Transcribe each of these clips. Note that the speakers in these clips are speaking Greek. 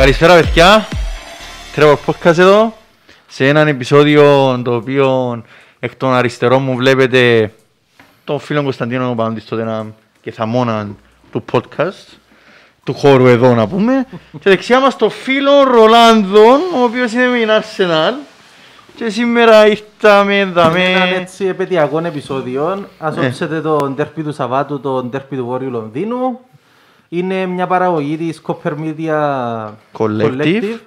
Καλησπέρα παιδιά, Treble Podcast εδώ, σε έναν επεισόδιο το οποίο εκ των αριστερών μου βλέπετε τον φίλο Κωνσταντίνο Παντής Tottenham και Θαμώναν του podcast, του χώρου εδώ να πούμε, και δεξιά μας τον φίλο Ρολάνδο, ο οποίος είναι με την Arsenal. Και σήμερα ήρθαμε δαμε... Ήταν έτσι επαιτειακών επεισόδιων, ας όψετε τον τέρπι του Σαββάτου, τον τέρπι του Βόρειου Λονδίνου. Είναι μια παραγωγή της Copermedia Collective,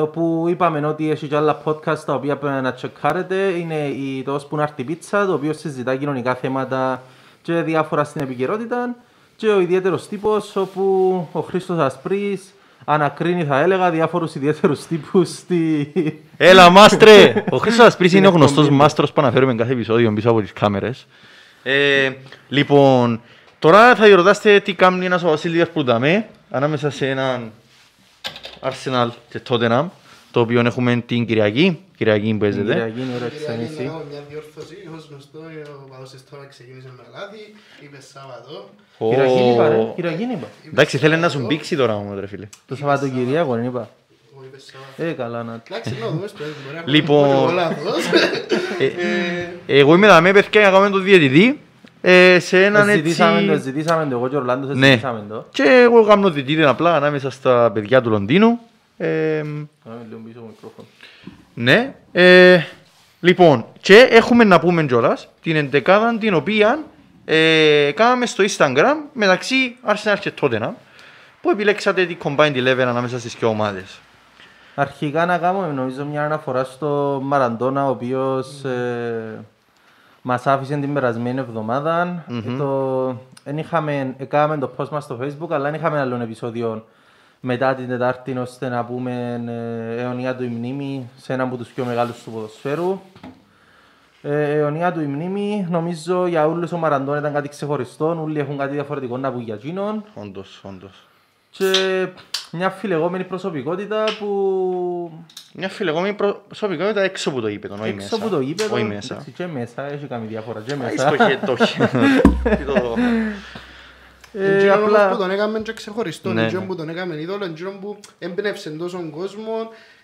όπου είπαμε ότι έχει και άλλα podcast τα οποία πρέπει να τσεκάρετε. Είναι το Spoon Art Pizza, το οποίο συζητά κοινωνικά θέματα και διάφορα στην επικαιρότητα. Και ο ιδιαίτερος τύπος, όπου ο Χρήστος Ασπρίς ανακρίνει, θα έλεγα, διάφορους ιδιαίτερους τύπους στη... Έλα μάστρε! Ο Χρήστος Ασπρίς είναι ο γνωστός μάστρος που αναφέρουμε κάθε επεισόδιο πίσω από τις κάμερες. Λοιπόν... Τώρα θα ρωτάστε τι κάνει ένας ο Βασίλης που δάμε, ανάμεσα σε έναν Arsenal και Tottenham, το οποίο έχουμε την Κυριακή που έζεται. Κυριακή είναι ώρα της ανήσης. Μια διόρθωση, ως γνωστό, ο Παδόσης τώρα ξεκίνησε με λάδι, είπε Σάββατο. Κυριακή είπα. Εντάξει, θέλει να σου μπήξει τώρα όμως ρε φίλε. Το Σαββατοκυριακό δεν είπα. Καλά να... Εντάξει, να δώσεις το έδειξε. Σε έναν έτσι... Ζητήσαμε το εγώ και ο Ρολάντος, ζητήσαμε το. Και εγώ κάνω διτήδεν απλά ανάμεσα στα παιδιά του Λονδίνου. Ναι. Λοιπόν, και έχουμε να πούμε κιόλας την εντεκάδα την οποία κάναμε στο Instagram μεταξύ Arsenal και Tottenham, που επιλέξατε την Combined 11 ανάμεσα στις και ομάδες. Αρχικά να κάνουμε νομίζω μια αναφορά στο Μαραντόνα, ο οποίος... Μας άφησε την περασμένη εβδομάδα. Έκαναμε το post μας στο Facebook, αλλά δεν είχαμε άλλων επεισόδιων μετά την Τετάρτη, ώστε να πούμε αιωνία του η μνήμη σε έναν από τους πιο μεγάλους του ποδοσφαίρου. Αιωνία του η μνήμη, νομίζω για όλους ο Μαραντών ήταν κάτι ξεχωριστό, όλοι έχουν κάτι διαφορετικό να πούν για εκείνον. Όντως. Και μια φιλεγόμενη προσωπικότητα που... Μια φιλεγόμενη προσωπικότητα έξω από το γήπεδο, όχι μέσα. Έξω από το γήπεδο, και μέσα, έχει καμία διαφορά, και μέσα. Εγγύρω που τον έκαμε και ξεχωριστόν, εγγύρω που τον έκαμε είδωλο, εγγύρω που έμπνευσε τόσον κόσμο,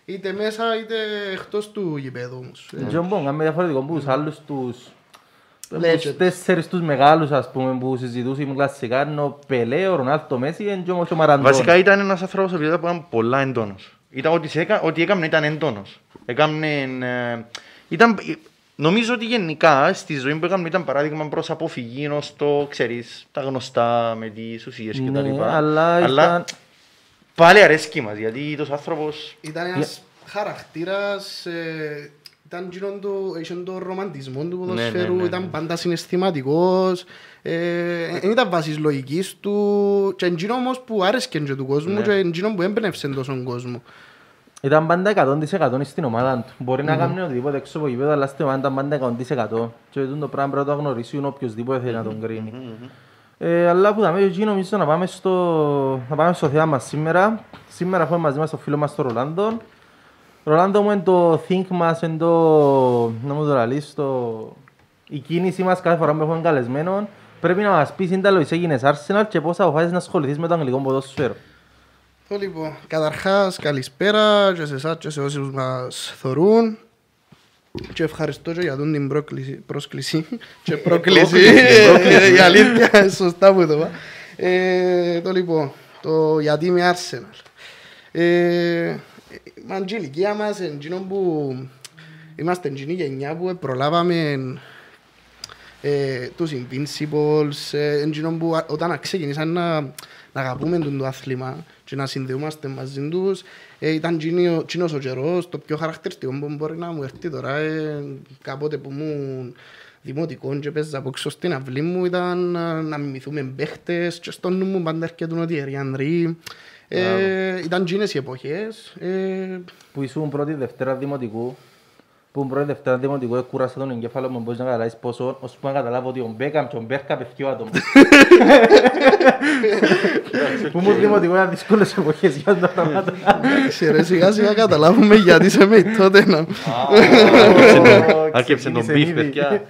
είτε μέσα είτε εκτός του γήπεδου όμως. Εγγύρω που έκαμε διαφορετικό που τους άλλους τους... Τέσσερις τους μεγάλους ας πούμε που συζητούσαμε κλασικά είναι ο Πελέ, ο Ρονάλντο, ο Μέση και ο Μαραντόνα. Βασικά ήταν ένας άνθρωπος που ήταν πολλά εντόνος. Ό,τι έκαμε ήταν εντόνος. Νομίζω ότι γενικά στη ζωή που έκαμε ήταν παράδειγμα προς αποφυγή ως το ξέρεις, τα γνωστά με τις ουσίες και τα λοιπά. Αλλά πάλι αρέσκει μας γιατί τος άνθρωπος... Ήταν ένας χαρακτήρας... Ήταν γύρω το ρομαντισμό του ποδοσφαίρου, ήταν πάντα συναισθηματικός, δεν ήταν βάσης λογικής του και γύρω όμως που άρεσκε και του κόσμου και γύρω που έμπνευσε τόσον κόσμο. Ήταν πάντα 100% στην ομάδα του. Μπορεί να κάνει οτιδήποτε έξω από γήπεδο, αλλά στην ομάδα ήταν πάντα 100%. Και το πράγμα πρέπει να το γνωρίσει οποιοςδήποτε θέλει να τον κρίνει. Αλλά που τα μέρη εκεί νομίζω να πάμε στο θέμα μας σήμερα. Σήμερα έχουμε μαζί μας τον φίλο μας τον Ρολάνδο. Ρολάντο μου, είναι το think μας, είναι η κίνηση μας κάθε φορά που έχουμε καλεσμένον. Πρέπει να μας πεις σύνταλο εις έγινες Arsenal και πώς αποφάσεις να ασχοληθείς με το αγγλικό ποδόσφαιρο. Λοιπόν, καταρχάς καλησπέρα και σε εσάς και σε όσους μας θωρούν. Και ευχαριστώ και για την πρόσκληση. Και πρόκληση, η αλήθεια, σωστά που το είπα. Λοιπόν, γιατί είμαι Arsenal. Μα και η ηλικία μας, είμαστε εκείνη γενιά που προλάβαμε τους Invincibles, που όταν ξεκινήσαν να αγαπούμε το άθλημα και να συνδεούμαστε μαζί τους, ήταν εκείνος ο καιρός, το πιο χαρακτηριστικό που μπορεί να μου έρθει τώρα, κάποτε που ήμουν δημοτικών και παίζα από έξω στην αυλή μου, ήταν να μιμηθούμε παίχτες και στο νου μου πάντα έρχεται ο Dier. Ήταν εκείνες οι εποχές που ήσουν πρώτη-δευτέρα δημοτικού, που πρώτη-δευτέρα δημοτικού έκουρασα τον εγκέφαλο μου, μπορείς να καταλάβεις πόσο, ως που να καταλάβω ότι ο Beckham και ο Μπέρκα πεφτιό άτομα. Που μου δημοτικό ήταν δύσκολες εποχές για να τα μάτω. Ξέρε, σιγά-σιγά καταλάβουμε γιατί είσαι με τότε να... Άρκεψε τον μπιφ, παιδιά.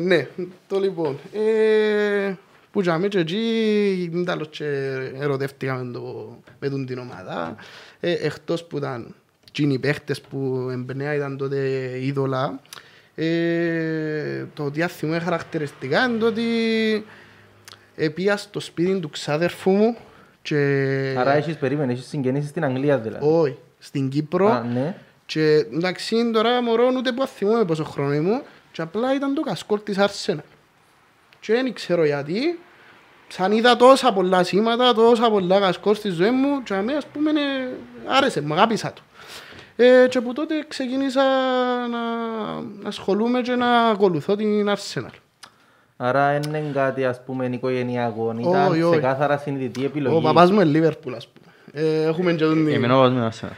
Ναι, το λοιπόν... που είχαμε και εκεί μετά ερωτεύτηκαμε με την ομάδα. Εκτός που ήταν οι παίχτες που εμπνέα ήταν τότε είδωλα, το διάστημα χαρακτηριστικά είναι ότι πήγα στο σπίτι του ξάδερφου μου. Άρα έχεις περίμενε, έχεις συγγενείς στην Αγγλία δηλαδή? Όχι, στην Κύπρο. Και εντάξει τώρα μωρόν ούτε που θυμούμαι πόσο χρόνο ήμουν και απλά ήταν το κασκόλ της Arsenal. Και δεν ξέρω γιατί, σαν είδα τόσα πολλά σήματα, τόσα πολλά κασκόλ στη ζωή μου και αμέ ας πούμε άρεσε, μ' αγάπησα το. Και από τότε ξεκίνησα να ασχολούμαι και να ακολουθώ την Arsenal. Άρα δεν είναι κάτι ας πούμε οικογενειακό, ήταν ξεκάθαρα συνειδητή επιλογή. Ο παπάς μου είναι Liverpool ας πούμε. Έχουμε και τον... Εμένα όπως με Arsenal.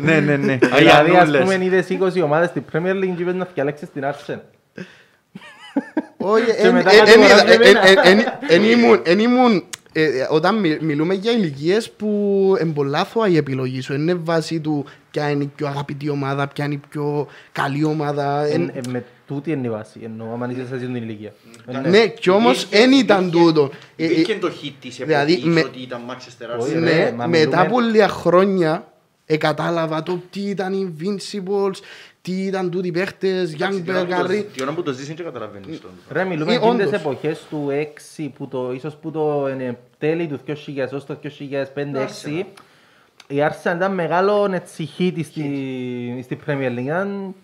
Ναι, ναι, ναι. Δηλαδή ας πούμε είδες 20 ομάδες στην Premier League και είπες να φτιάξεις την Arsenal. Όχι, εν ήμουν... Όταν μιλούμε για ηλικίες που εμπολάθωα η επιλογή σου, είναι βάση του ποια είναι η πιο αγαπητή ομάδα, ποια είναι η πιο καλή ομάδα. Με τούτη είναι η βάση, εννοώ, αν είσαι σε την ηλικία. Ναι, κι όμως δεν ήταν τούτο. Υπήρχε το hit της εποχής ότι ήταν Manchester United. Ναι, μετά πολλά χρόνια κατάλαβα το τι ήταν οι Invincibles, τι ήταν τούτοι παίχτες, Youngberg, Harry... Τι ώρα που το ζήσουν και καταλαβαίνεις τον. Ρε, μιλούμε τις εποχές του 6, ίσως που το τέλη του 2000, ως το 2005-6, η Arsenal ήταν μεγάλο νετσιχίτη στην Premier League.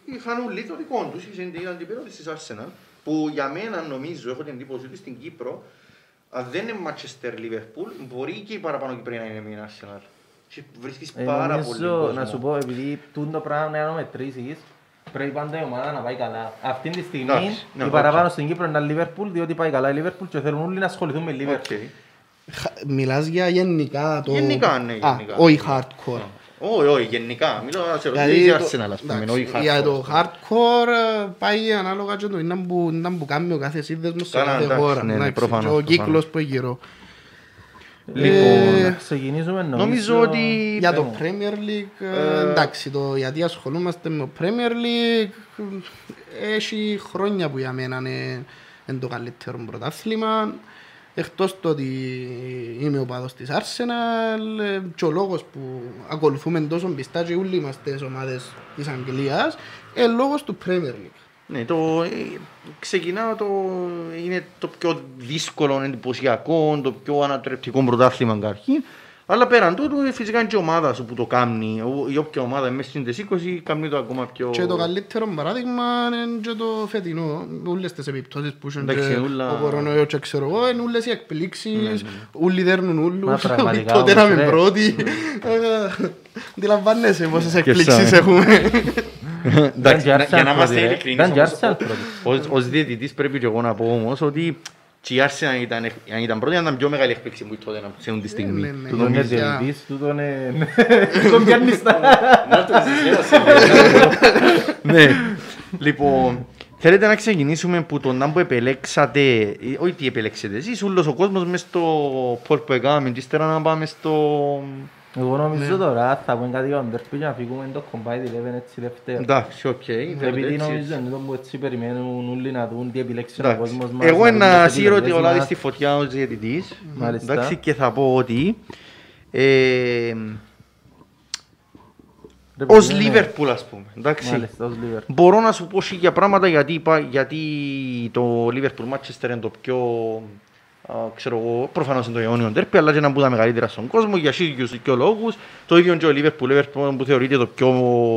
Είχαν ουλί το δικό τους, ήταν την περίοδο της Arsenal, που για μένα νομίζω, έχω την εντύπωση ότι στην Κύπρο, αν δεν είναι Manchester-Liverpool, μπορεί και παραπάνω Κύπρια να είναι μια Arsenal. Βρίσκεις πάρα πολύ κόσμο. Να σου πω, επειδή το πράγμα να μετρήσεις, πρέπει πάντα η ομάδα να πάει καλά. Αυτή τη στιγμή η παραπάνω στην Κύπρο είναι Λίβερπουλ, διότι πάει καλά η Λίβερπουλ και θέλουν όλοι να ασχοληθούν με Λίβερπουλ. Μιλάς για γενικά το... Γενικά, ναι, γενικά. Όχι hardcore. Όχι, όχι, γενικά. Μιλώ για το hardcore πάει ανάλογα και το είναι που κάνει ο κάθε σύνδεσμος σε κάθε χώρα. Ο κύκλος που γύρω. Λοιπόν, ξεκινήσουμε νομίζω ότι... Για το Premier League, εντάξει, γιατί ασχολούμαστε με το Premier League έχει χρόνια που για μένα είναι το καλύτερο πρωτάθλημα, εκτός το ότι είμαι ο παδός της Arsenal και ο λόγος που ακολουθούμε τόσο πιστά και όλοι είμαστε στις ομάδες της Αγγλίας είναι λόγος του Premier League. Ναι, ξεκινάω είναι το πιο δύσκολο, εντυπωσιακό, το πιο ανατρεπτικό πρωτάθλημα καταρχήν. Αλλά πέραν τούτου, φυσικά είναι και η ομάδα σου που το κάνει. Η όποια ομάδα είναι μέσα στις 20, κάνει το ακόμα πιο... Και το καλύτερο παράδειγμα είναι και το φετινό. Όλες τις επιπτώσεις που έχουν ο κορονοϊός και ξέρω εγώ, είναι όλες οι εκπλήξεις, όλοι δέρνουν όλους, τότε να είμαι πρώτοι. Αντιλαμβάνεσαι πόσες εκπλήξεις έχουμε. Για να είμαστε ειλικρινείς ως διαιτητής πρέπει και εγώ να πω όμως ότι και η Arsenal αν ήταν πρώτη ήταν πιο μεγάλη εκπλήξη που η Tottenham σε αυτή τη στιγμή. Του τον είναι διαιτητής, του τον πιάνεις τα... Να το συζητήσω. Λοιπόν, θέλετε να ξεκινήσουμε που τον Νάμπο επελέξατε, όχι τι επελέξετε εσείς, όλος ο κόσμος μες στο πόλ που έκαμε, ύστερα να πάμε στο... Εγώ νομίζω τώρα θα πούμε κάτι underpitch να φύγουμε το Combined 11 έτσι δεύτερο. Εντάξει, οκ. Επειδή νομίζω ότι έτσι περιμένουν όλοι να δουν τι επιλέξουν ο κόσμος μας. Εγώ να σύρω τη Ολάδη στη φωτιά ως διαιτητής. Εντάξει, και θα πω ότι ως Liverpool ας πούμε. Μπορώ να σου πω για πράγματα γιατί το Liverpool Manchester είναι το πιο... Ξέρω εγώ, προφανώς είναι το αιώνιο τέρπι, αλλά και να μπουν τα μεγαλύτερα στον κόσμο για σύγκριους και λόγους. Το ίδιο και ο Λίβερπουλ που θεωρείται το πιο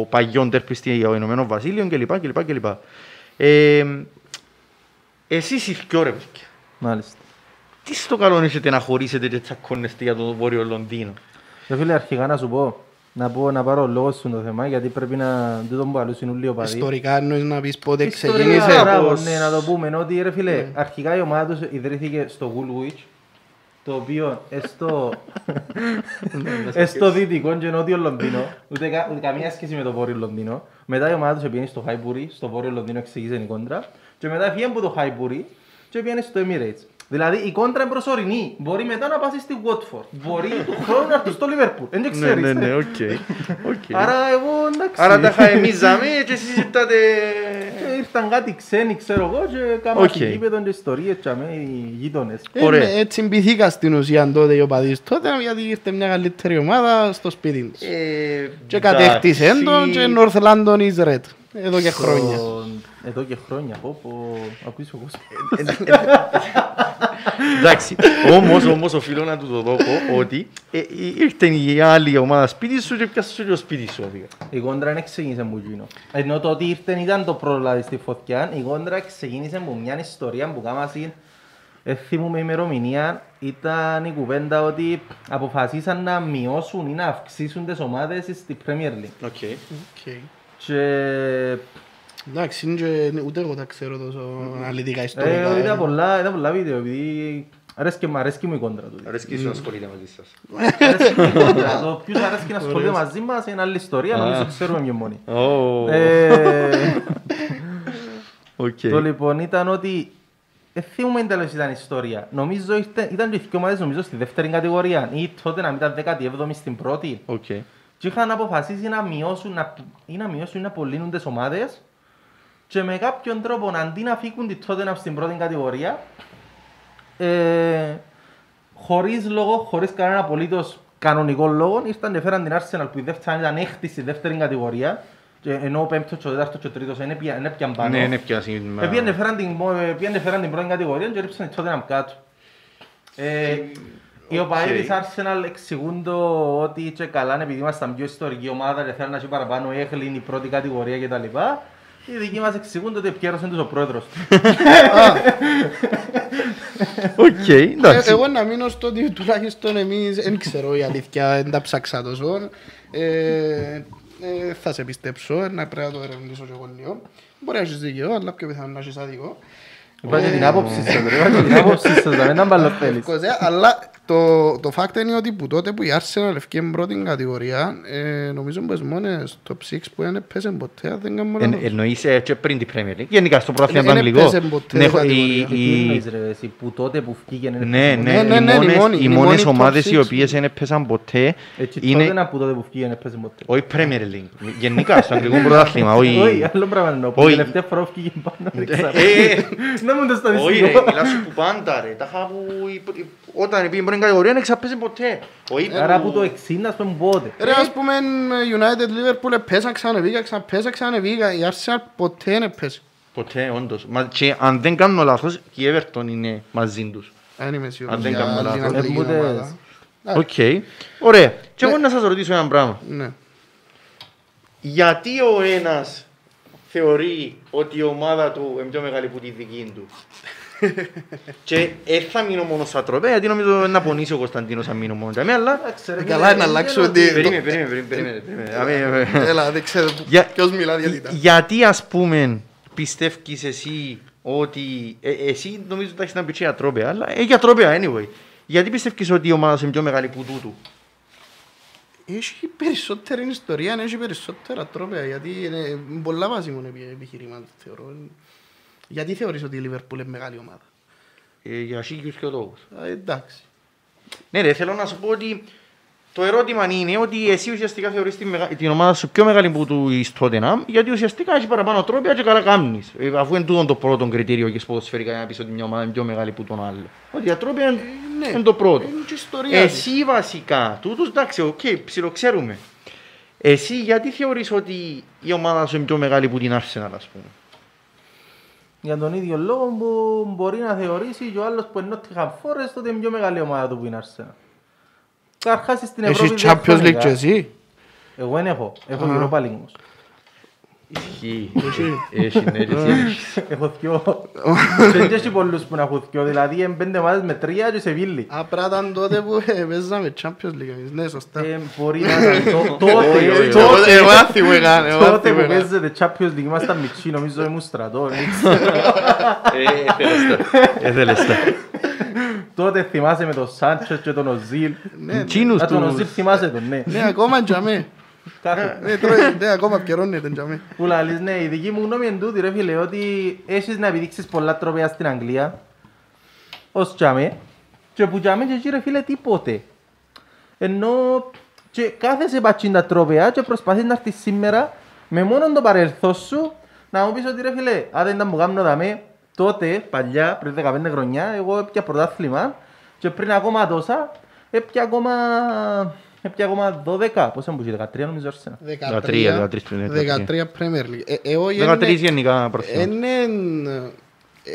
παγιό τέρπι στο Ηνωμένο Βασίλειο κλπ. Εσείς οι Φκιόρεβικ, τι στο καλό έχετε να χωρίσετε και τσακώνεστε για το Βόρειο Λονδίνο? Φίλε, αρχικά να σου πω, να πάρω λόγο σου το θέμα, γιατί πρέπει να τον παλούσουν όλοι ο παδί. Ιστορικά εννοείς να πεις πότε ξεκίνησε. Ναι, να το πούμε, ότι ρε φίλε, αρχικά η ομάδα τους ιδρύθηκε στο Woolwich, το οποίο στο δυτικό και νότιο Λονδίνο, ούτε καμία σχέση με το βόρειο Λονδίνο. Μετά η ομάδα τους πήγαινε στο Highbury, στο βόρειο Λονδίνο εξηγήσε η κόντρα, και μετά φύγαν από το Highbury και πήγαινε στο Emirates. Δηλαδή η κόντρα είναι προσωρινή. Μπορεί μετά να πας στη Watford. Μπορεί του χρόνου να έρθει στο Liverpool. Δεν το ξέρεις. Ναι, ναι, οκ. Άρα εγώ εντάξει. Άρα τα χαεμίζαμε και εσείς ζητάτε ήρθαν κάτι ξένοι, ξέρω εγώ, και κάμαν και γήπεδον και ιστορίες και οι γείτονες. Έτσι μπηθήκα στην ουσία τότε οι οπαδείς τότε, γιατί ήρθε μια καλύτερη ομάδα στο σπίτι τους. Και κατέχτησαν τον και North London is red. Εδώ και χρόνια. Εδώ και χρόνια, πω, ακούσεις ο κόσμος. Εντάξει, όμως οφείλω να του το δω ότι ήρθε η άλλη ομάδα σπίτι σου και πιάσε το σπίτι σου. Η κόντρα ξεκίνησε μου γίνω. Ενώ το ότι ήρθε ήταν το πρόλαδι στη φωτιά, η κόντρα ξεκίνησε από μια ιστορία που κάμασαν, θυμούμε ημερομηνία, ήταν η κουβέντα ότι αποφασίσαν να μειώσουν ή να αυξήσουν τις ομάδες στη Premier League. Εντάξει, ούτε εγώ τα ξέρω τόσο αναλυτικά ιστορικά. Είδα πολλά βίντεο, επειδή αρέσκει μου η κόντρα του. Αρέσκει να ασχολείται μαζί σας. Ποιος αρέσκει να ασχολείται μαζί μας είναι άλλη ιστορία, νομίζω ότι ξέρουμε πιο μόνοι. Το λοιπόν ήταν ότι θυμούμε τέλος ήταν ιστορία. Νομίζω ήταν και οι δύο ομάδες νομίζω στη δεύτερη κατηγορία ή τότε να μην ήταν 17η στην πρώτη. Και είχαν αποφασίσει να μειώσουν ή να απολύνουν τις ομάδες και με κάποιον τρόπο αντί να φύγουν τη Tottenham στην πρώτη κατηγορία χωρίς λόγο, χωρίς κανένα απολύτως κανονικό λόγο ήρθαν και φέραν την Arsenal που η δεύτερη ήταν έκτη στη δεύτερη κατηγορία ενώ ο πέμπτος, ο τέταρτος και ο τρίτος είναι πια πάνω. Ναι, είναι πια σύντομα. Πήγαν και φέραν την πρώτη κατηγορία και ρίψαν τη Tottenham κάτω. Οι οπαδοί της Arsenal εξηγούν το ότι και καλά επειδή ήμασταν πιο ιστορική ομάδα και θέλουν να έχει παραπάνω έχλην η πρώτη κατηγορία κτλ. Οι δικοί μας εξηγούν το ότι επικέρωσαν τους ο πρόεδρος. Οκ, εντάξει. Εγώ να μείνω στο ότι τουλάχιστον εμείς, δεν ξέρω η αλήθεια, δεν τα ψάξα τόσο. Θα σε πιστέψω, να πρέπει να το ερευνήσω και εγώ λίγο. Μπορεί να έχεις δικαιό, αλλά πιο πιθανόν να έχεις άδικο. Υπάρχει την άποψη σας, δεν ήταν παλαιοφέλης. Αλλά το fact είναι ότι που τότε που η Arsenal ευκέμε πρώτη κατηγορία, νομίζω πως μόνες το ψήξ που είναι πέσαν ποτέ, δεν κάνουμε λόγος. Εννοείς και πριν την Premier League, γενικά στο πρόθυμα ήταν λίγο. Είναι πέσαν ποτέ η κατηγορία. Που τότε που φκήκαν οι μόνες ομάδες οι οποίες είναι πέσαν ποτέ. Έτσι τότε να που τότε που φκήκαν είναι πέσαν ποτέ. Όχι Premier League, γενικά στο αγγλικό πρωτάθλημα. Όχι, άλλο πράγμα εννοώ, που τελευταία φορά φκήκαν πάνω. Να μου το στατιστικό. Όχι, μιλάσου που πάντα ρε, τα χάπου όταν πήγαινε πρώτη κατηγορία δεν εξαπέσαν ποτέ. Άρα από το 60 ας πούμε πότε. Ρε ας πούμε United, Liverpool πέσαν ξαναπέσαν, ξαναπήγαν, η Arsenal ποτέ δεν πέσει. Ποτέ όντως, και αν δεν κάνω λάθος και η Everton είναι μαζί τους. Αν είμαι σίγουρος. Αν δεν κάνω λάθος. Ωραία, και εγώ να σας ρωτήσω έναν πράγμα. Γιατί ο ένας θεωρεί ότι η ομάδα του είναι πιο μεγάλη που τη δική του. Και θα μείνω μόνο στα τροπέ, γιατί νομίζω να πονήσει ο Κωνσταντίνος αν μείνω μόνο τα μία, αλλά... Καλά να αλλάξω ότι... Περίμενε. Έλα, δεν ξέρω ποιος μιλά διαλύτα. Γιατί ας πούμε πιστεύεις εσύ ότι... Εσύ νομίζω ότι ήταν πίσω για τροπέα, αλλά για τροπέα anyway. Γιατί πιστεύεις ότι η ομάδα είναι πιο μεγάλη που τούτου. Έχει περισσότερη ιστορία, έχει περισσότερα τρόπια, γιατί είναι πολλά βάσιμων επιχειρήματα, θεωρώ. Γιατί θεωρείς ότι η Liverpool είναι μεγάλη ομάδα. Για σύγκριους και ο λόγος. Εντάξει. Ναι ρε, θέλω να σου πω ότι το ερώτημα είναι ότι εσύ ουσιαστικά θεωρείς την ομάδα σου πιο μεγάλη που του εις Tottenham, γιατί ουσιαστικά έχει παραπάνω τρόπια και καλά κάνεις. Αφού είναι τούτο το πρώτο κριτήριο και σποδοσφαιρικά για να πεις ότι μια ομάδα είναι πιο μεγάλη που τον άλλο. Ότι τα τρόπια είναι το πρώτο. Εσύ βασικά, τούτος εντάξει, οκ, ψιλοξέρουμε. Εσύ γιατί θεωρείς ότι η ομάδα σου είναι πιο μεγάλη που την Arsenal, ας πούμε. Για τον ίδιο λόγο που μπορεί να θεωρήσει και ο άλλος που ενώ τη χαφόρες τότε είναι πιο μεγάλη ομάδα του που είναι Arsenal. Καρχάς στην Ευρώπη δεν Champions League εσύ. Εγώ δεν έχω. Έχω Europa League όμως. Ισχύει. Έχει ναι. Έχω δυο. Δεν έχει πολλούς που να έχω δυο. Δηλαδή είναι 5 ομάδες με 3 και σε Βίλη. Απράταν τότε που παίζαμε Champions League. Ναι, σωστά. Μπορεί να ήταν τότε. Τότε που παίζετε Champions League ήμασταν μητσί. Νομίζω ήμουν στρατό. Έθελεστα. Τότε θυμάσαι με τον Σάντσες και τον Οζίλ. Τον Οζίλ θυμάσαι τον, ναι. Ναι, ακόμα και αμέ. Ναι, ακόμα πιερώνεται και αμέ. Που λαλείς, ναι, η δική μου γνώμη εν τούτη ρε φίλε, ότι έχεις να επιδείξεις πολλά τρόπια στην Αγγλία ως και αμέ. Και που και αμέ και εκεί ρε φίλε τίποτε. Ενώ κάθεσαι πατσίντα τρόπια και προσπαθείς να έρθεις σήμερα με μόνο το παρελθόν σου να μου πεις ότι ρε φίλε, αν δεν ήταν που κάνω δαμέ, τότε, παλιά, πριν 15 χρονιά, εγώ έπια πρωτάθλημα και πριν ακόμα τόσα, έπια ακόμα... Έπια ακόμα 12, πόσο μου είχε, 13 νομίζω Αρσένα. 13 Premier League. 13 γενικά προσθέτω.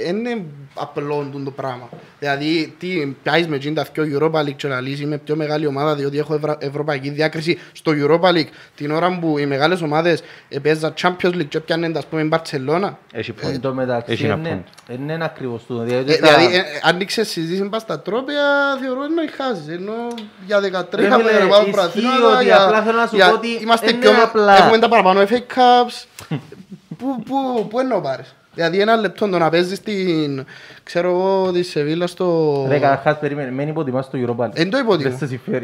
Είναι απλόντουν το πράγμα. Δηλαδή, τι πιάσεις με γίνοντα πιο Europa League και να λύσεις, είμαι πιο μεγάλη ομάδα διότι έχω ευρωπαϊκή διάκριση στο Europa League. Την ώρα που οι μεγάλες ομάδες παίζαν Champions League και πιάνε, ας πούμε, η Μπαρτσελώνα. Έχει πόντο μεταξύ, είναι ακριβώς τούτο. Δηλαδή, άνοιξε συζήτηση μπας στα τρόπια, θεωρώ ενώ η χάζεις. Ενώ για 13 από την Ευρωπαϊκή Πραθήνα, έχουμε τα παραπάνω FA Cups. Πού εννοώ πάρεις. Δηλαδή ένα λεπτό το να παίζεις την, ξέρω εγώ, τη Σεβίλα στο... Ρε καταρχάς περίμενε, μεν υποτιμάς το Europa League. Εν το υποτιμώ.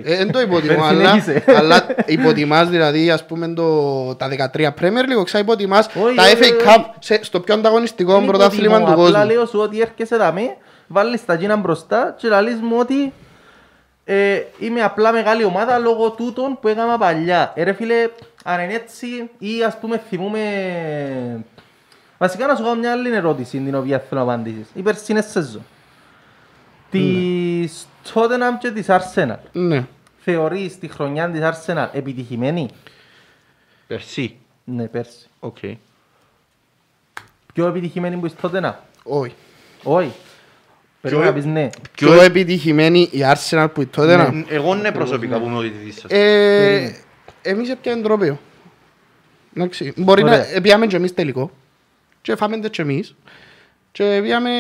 Εν το υποτιμώ, αλλά υποτιμάς δηλαδή ας πούμε τα 13 Premier League, ξα υποτιμάς τα FA Cup στο πιο ανταγωνιστικό πρωτάθλημα του κόσμου. Απλά λέω σου ότι έρχεσαι τα με, βάλεις τα γίνα μπροστά και λαλείς μου ότι είμαι απλά μεγάλη ομάδα λόγω τούτων που έκανα παλιά. Ρε φίλε, αν είναι έτσι ή ας πούμε θυμούμε... Βασικά να σου κάνω μια άλλη ερώτηση την οποία θέλω να απαντήσεις. Η περσίνη σεζόν της Tottenham και της Arsenal. Ναι. Θεωρείς τη χρονιά της Arsenal επιτυχημένη? Περσί. Ναι, περσί. Οκ. Πιο επιτυχημένη που η Tottenham? Όχι. Όχι. Περίμενα πεις ναι. Πιο επιτυχημένη η Arsenal που η Tottenham? Εγώ ναι προσωπικά που είμαι ότι τη δίσσας. Εμείς έπιαμε ντροπείο. Μπορεί να πιάμε και εμείς τελικό. Και φάμε και εμείς και πήγαμε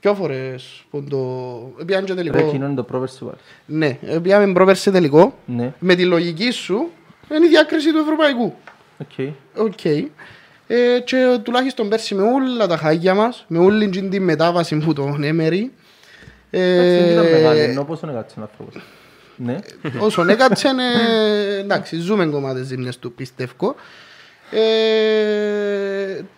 δυο φορές που το... Πήγαμε και τελικό. Ρε κοινώνει το πρόπερση πάλι. Ναι, πήγαμε πρόπερση τελικό. Με τη λογική σου είναι η διάκριση του ευρωπαϊκού. Οκ. Και τουλάχιστον πέρσι με όλα τα χάγια μας, με όλη την μετάβαση που τον έμερη. Εντάξει, ήταν μεγάλη, ενώ πόσο έκατσε ένα άνθρωπος. Όσον έκατσε, εντάξει, ζούμε κομμάτες ζήμνες του, πιστεύω.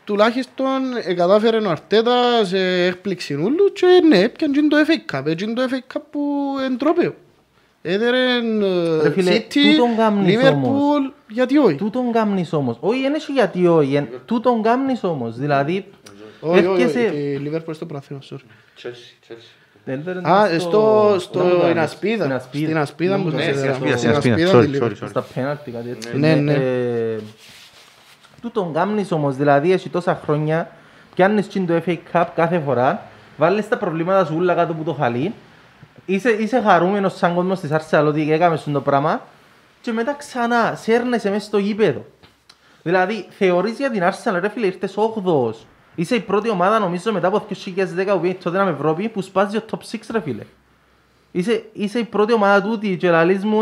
Τουλάχιστον κατάφερε ο Αρτέτα σε έκπληξη νουλου και ναι, έπιαν το FA Cup, το FA Cup που εντρόπαιο. Έδερεν City, Liverpool, γιατί όχι. Του τον κάμνεις όμως, όχι είναι γιατί όχι, του τον κάμνεις όμως, δηλαδή... Όχι, η Liverpool στο πραθήμα, sorry. Α, στην ασπίδα. Στην ασπίδα μου το σέδερα. Στα πέναλτι κάτι έτσι. Ναι, ναι. Του τον κάνεις όμως, δηλαδή εσύ τόσα χρόνια πιάνεις το FA Cup κάθε φορά, βάλεις τα προβλήματα σου όλα κάτω από το χαλί, είσαι χαρούμενος σαν κόσμος της Arsenal ότι έκαμε στον το πράγμα και μετά ξανά σέρνεσαι μέσα στο γήπεδο. Δηλαδή θεωρείς για την Arsenal, ρε φίλε, ήρθες 8ος. Είσαι η πρώτη ομάδα νομίζω μετά από 2010 που τότε να με Ευρώπη που σπάζει το top 6, ρε φίλε. Είσαι η πρώτη ομάδα τούτη και λαλείς μου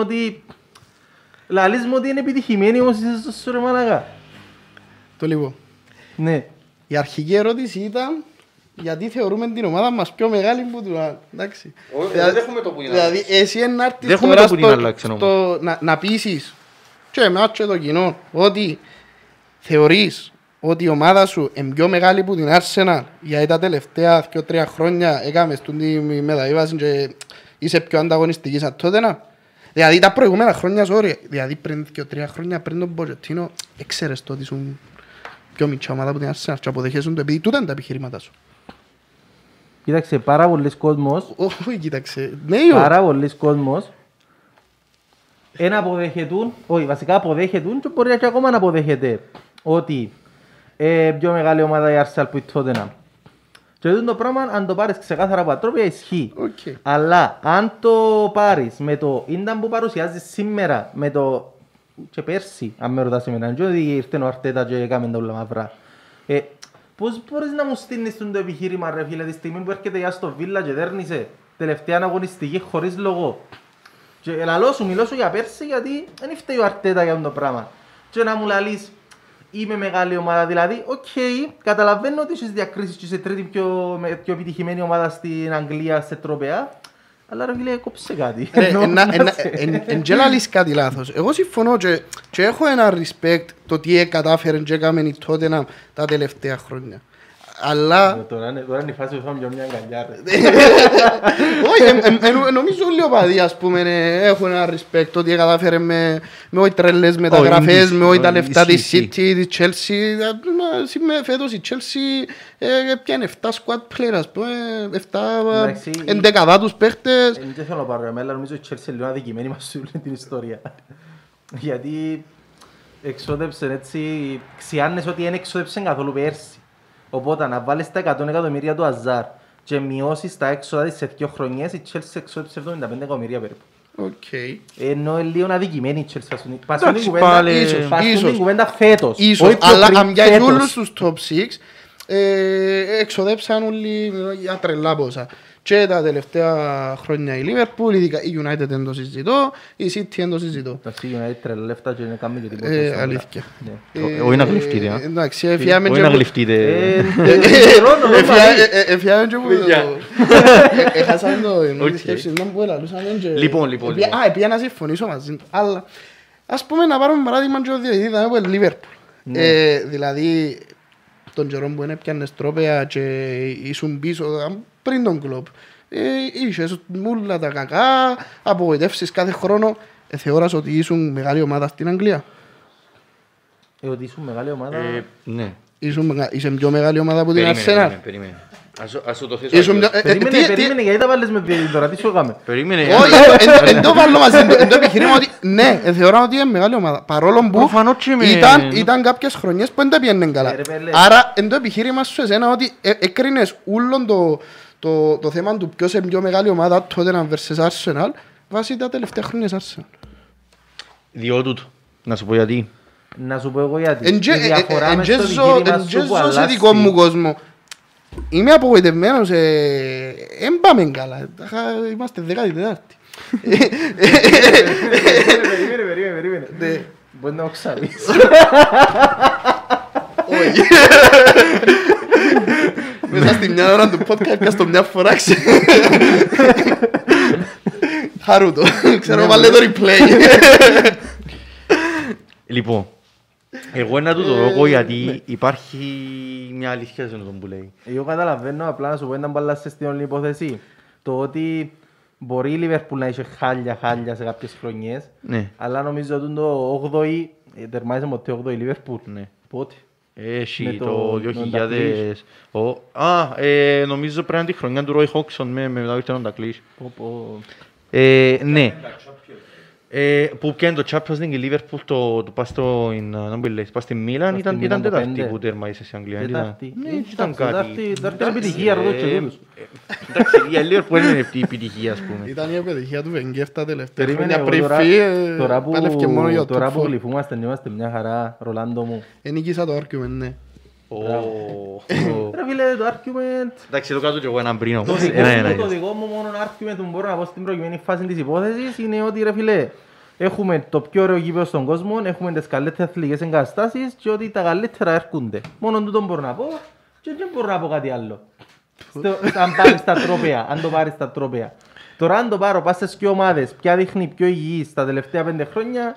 ότι είναι επιτυχημένη όμως είσαι στο σωρεμάνακα. Λοιπόν, ναι. Η αρχική ερώτηση ήταν γιατί θεωρούμε την ομάδα μας πιο μεγάλη που του άλλου. Δεν έχουμε το που είναι αλλάξει. Δηλαδή εσύ να έρθεις τώρα να πείσεις και εμάς και το κοινό ότι θεωρείς ότι η ομάδα σου είναι πιο μεγάλη που την Arsenal γιατί τα τελευταία 2-3 χρόνια έκαμε στον τίμη μεταβίβαση και είσαι πιο ανταγωνιστική σαν Tottenham. Δηλαδή τα προηγούμενα χρόνια, sorry, δηλαδή πριν 2-3 χρόνια πριν τον Ποτσετίνο εξαίρεσαι ότι ήσουν πιο μικρή ομάδα από την Arsenal και αποδεχέσουν το επειδή τούτα είναι τα επιχειρήματά σου. Κοίταξε, πάρα πολλές κόσμος... Όχι, κοίταξε, ναι. Πάρα πολλές κόσμος... Ένα αποδέχετουν, όχι, βασικά αποδέχετουν και μπορεί και ακόμα να αποδέχεται ότι πιο μεγάλη ομάδα η Arsenal που η Tottenham. Και αυτό το πράγμα, αν το πάρεις ξεκάθαρα από ατρόπια, ισχύει. Αλλά αν το πάρεις με το ίνταν που παρουσιάζεις σήμερα, με το... και πέρσι, αν με ρωτάς εμένα, και ότι ήρθεν ο Αρτέτα και έκαμε τα ούλα μαυρά. Πώς μπορείς να μου στείλεις το επιχείρημα, ρε φίλε, τη στιγμή που έρχεται η Άστον Βίλα και δέρνησε τελευταία αναγωνιστική χωρίς λόγο. Και λαλώ σου, μιλώ σου για πέρσι, γιατί δεν φταίει ο Αρτέτα για αυτό το πράγμα. Και να μου λαλείς, είμαι μεγάλη ομάδα, δηλαδή, οκ, καταλαβαίνω ότι είσαι διακρίσεις και είσαι τρίτη πιο επιτυχημένη ομάδα στην Αγγλία, σε τρόπαια. Αλλά ρε φίλε, κόψε κάτι. Εν και λαλείς κάτι λάθος. Εγώ συμφωνώ και έχω ένα respect το τι κατάφερε και έκαμε η Tottenham τα τελευταία χρόνια. Αλλά... Τώρα είναι η φάση που θα μπει μια αγκαλιά. Όχι, νομίζω όλοι οπαδοί, ας πούμε, έχουν ένα respect ότι κατάφερε με ό,τι τρελές μεταγραφές, με ό,τι τα λεφτά της City, της Chelsea. Φέτος η Chelsea πιάνε 7 squad players, ας πούμε, 7 εντεκαδάτους παίχτες. Δεν θέλω να πάρω εμένα, νομίζω η Chelsea είναι λίγο αδικημένη μας σε όλη την ιστορία. Γιατί εξόδεψαν έτσι, ξιάνες ότι δεν εξόδεψαν καθόλου πέρσι. Οπότε να βάλεις τα 100 εκατομμύρια του Αζάρ και μειώσεις τα έξοδα της σε 2 χρονιές, η Chelsea εξόδεψε 75 εκατομμύρια περίπου. Okay. Ενώ είναι λίγο αδικημένη η Chelsea. Πάσουν την κουβέντα φέτος. Ίσως, αλλά αν για όλους τους top 6 εξοδέψαν όλοι για τρελά πόσα. Και τα τελευταία χρόνια η Liverpool, η United δεν το συζητώ, η City δεν το συζητώ. Εντάξει, η United τρελεύτα και δεν κάνουμε και τίποτα. Αλήθεια. Όχι να γλυφτείτε, α. Εντάξει, εφιάμε και... Όχι να γλυφτείτε. Εφιάμε και που το... Έχασαμε το εννοείς σκέψεις, δεν μπορώ να λούσαμε και... Λοιπόν. Α, επειδή να συμφωνήσω μαζί του. Αλλά, ας πούμε να πάρουμε παράδειγμα και ο διαιτητής από η Liverpool. Δηλαδή, τον καιρό που είναι πιάνες τρόπαια και ήσουν πίσω, πριν τον κλοπ, είχες μούλα τα κακά, απογοητεύσεις κάθε χρόνο. Θεωράς ότι ήσουν μεγάλη ομάδα στην Αγγλία? Ότι ήσουν μεγάλη ομάδα... Ναι. Είσαι πιο μεγάλη ομάδα από την Arsenal. Περίμενε. Ας το θέσω ακριβώς. Περίμενε, γιατί τα βάλες με τώρα, τι σου έκαμε. Περίμενε. Όχι, εν το βάλω μαζί, εν το επιχειρήμα ότι ναι, θεωρώ ότι είναι μεγάλη ομάδα. Παρόλο που ήταν κάποιες χρονιές που δεν τα πιέννεν καλά. Άρα εν το επιχείρημα σου εσένα ότι έκρινες ούλον το θέμα του ποιος είναι πιο μεγάλη ομάδα τότε να βέρσεις Arsenal βάσει τα τελευταία χρόνια Arsenal. Διότουτο, να σου πω γιατί. Να σου πω εγώ γιατί. Η διαφορά μες στο δικήρυμα σου που αλλάζει. Είμαι απογοητευμένος, δεν πάμε καλά, είμαστε 14η. Περίμενε. Μπορεί να οξαλείς. Όχι. Μέσα στη μια ώρα του podcast πια στο μια φοράξη. Χαρούτο, ξέρω βάλε το replay. Λοιπόν, εγώ ένα του το λόγο γιατί υπάρχει μια αλήθεια σε αυτό που λέει. Εγώ καταλαβαίνω απλά να σου πω έναν μπαλάσαι στην όλη υπόθεση. Το ότι μπορεί η Λιβερπούλ να είχε χάλια σε κάποιες χρονιές, αλλά νομίζω ότι το 8η, τερμάζε ποτέ 8η η Λιβερπούλ. Πότε? Έχει το 2000. Α, νομίζω πρέπει να τη χρονιά του Ρόι Χόξον με τα ήρθαν τα κλείς. Ναι. Που πιάνε το Champions League η Λίβερπουλ το πας στην Μίλαν, ήταν τέταρτη που τερμαίσαι στην Αγγλία. Τέταρτη. Ναι, ήταν κάτι. Τέταρτη επιτυχία, ρωτώ και όλους. Εντάξει, η Λίβερπουλ είναι αυτή η επιτυχία, ας πούμε. Ήταν η επιτυχία του Βενγκέρ τα τελευταία χρόνια πριν φύγει, πάλευκε μόνο για το τόπο. Τώρα που γλυφούμαστε, είμαστε μια χαρά, Ρολάντο μου. Ενίκησα το argument, ναι. Ρε φίλε, το argument... Εντάξει, το κάτω και εγώ έναν πριν. Το δικό μου μόνο argument που μπορώ να πω στην προηγουμένη φάση της υπόθεσης είναι ότι ρε φίλε, έχουμε το πιο ωραίο γήπεδο στον κόσμο, έχουμε τις καλύτερες αθλητικές εγκαταστάσεις και ότι τα καλύτερα έρχονται. Μόνο τούτο μπορώ να πω και δεν μπορώ να πω κάτι άλλο. Αν το πάρεις στα τρόπαια. Τώρα αν το πάρω, πας στις πιο ομάδες, ποια δείχνει πιο υγιής τα τελευταία 5 χρόνια.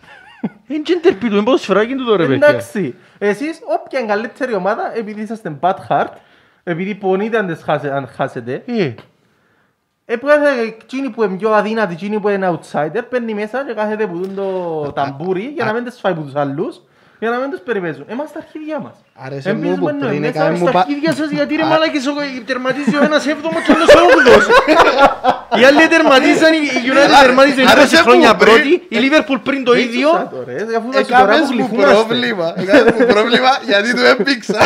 Είναι και εντερπίτου, είναι πόσο σφράκι του τώρα. Εντάξει, εσείς όποια είναι καλύτερη ομάδα, επειδή είσαστε bad heart, επειδή πονείτε αν χάσετε, κάθεται εκείνη που είναι πιο αδύνατη, εκείνη που είναι outsider, παίρνει μέσα και κάθεται που δουν το ταμπούρι για να μην τις φάει που τους αλλούς, για να μην τους περιπέζουν. Είμαστε τα αρχίδια μας. Άρεσε μου που πριν έκαμε μου... Είμαστε τα αρχίδια σας γιατί ρε μάλακες τερματίζει ο ένας 7ος και ο άλλος 8ος. Οι άλλοι τερματίζαν, η United τερματίζαν 20 χρόνια πρώτη, η Liverpool πριν το ίδιο. Έκαμες μου πρόβλημα, γιατί του έπιξα.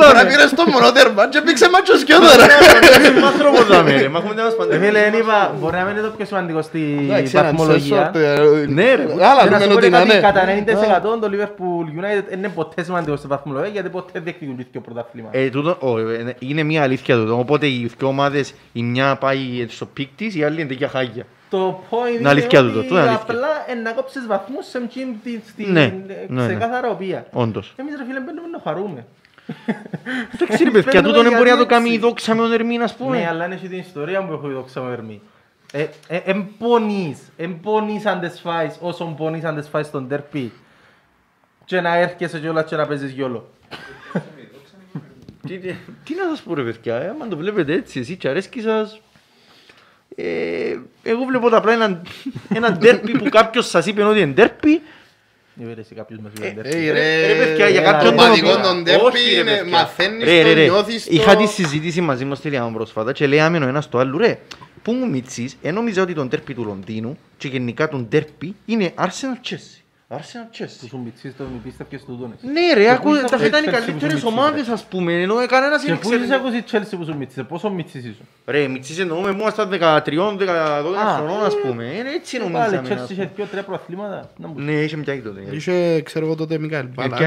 Τώρα πήρες το μονότερμα και έπιξε μάτσος και τώρα. Εμίλε, είπα, μπορεί να μην είναι το πιο σημαντικό στη βαθμολογία. Ναι ρε, να σου πω ότι κατά 90% το Liverpool United είναι ποτέ σημαντικό στη βαθμολογία, γιατί ποτέ διεκδικούν το πρωτάθλημα. Είναι μια αλήθεια του, οπότε οι δύο ομάδες, η μια πάει στο πικ της, η άλλη είναι τέτοια χάγια. Το point είναι ότι απλά να κόψεις βαθμούς σε ξεκάθαρα οποία. Όντως. Εμείς ρε φίλε μπαίνουμε να χαρούμε. Εντάξει ρε παιδιά, τούτο δεν μπορεί να το κάνει η δόξα με τον Ερμή, ας πούμε. Ναι, αλλά είναι και την ιστορία που έχω η δόξα με τον Ερμή. Εμπονείς αν τις φάεις όσο εμπονείς αν τις φάεις στον τερπί και να έρχεσαι κιόλας και να παίζεις γιόλο. Τι να σας πω ρε παιδιά, αν το βλέπετε έτσι, εσύ και αρέσκει σας. Εγώ βλέπω απλά έναν ντέρπι που κάποιος σας είπε ότι είναι ντέρπι. Ρε παιδιά, για κάποιον τον ντέρπι μαθαίνεις το, νιώθεις το. Είχα τη συζήτηση μαζί μας τελειάμε πρόσφατα και λέγαμε ο ένας το άλλο ρε, που μου μίτσις, ενόμιζα ότι τον ντέρπι του Λονδίνου και γενικά τον ντέρπι είναι Arsenal Chelsea. Ναι ρε, τα φετάνε οι καλύτερες ομάδες ας πούμε, ενώ κανένας είναι ξέρει. Και πού είσαι ακούσει η Chelsea που σου μίτσισε, πόσο μίτσισε σου. Ρε, μίτσισε εννοούμε μόνο στα 13-12 χρονών ας πούμε, έτσι νομίζαμε. Πάλι, η Chelsea είχε 2-3 προαθλήματα. Ναι, είχε μια και τότε. Είχε, ξέρω εγώ τότε, Μικάλ Μπαλάκ.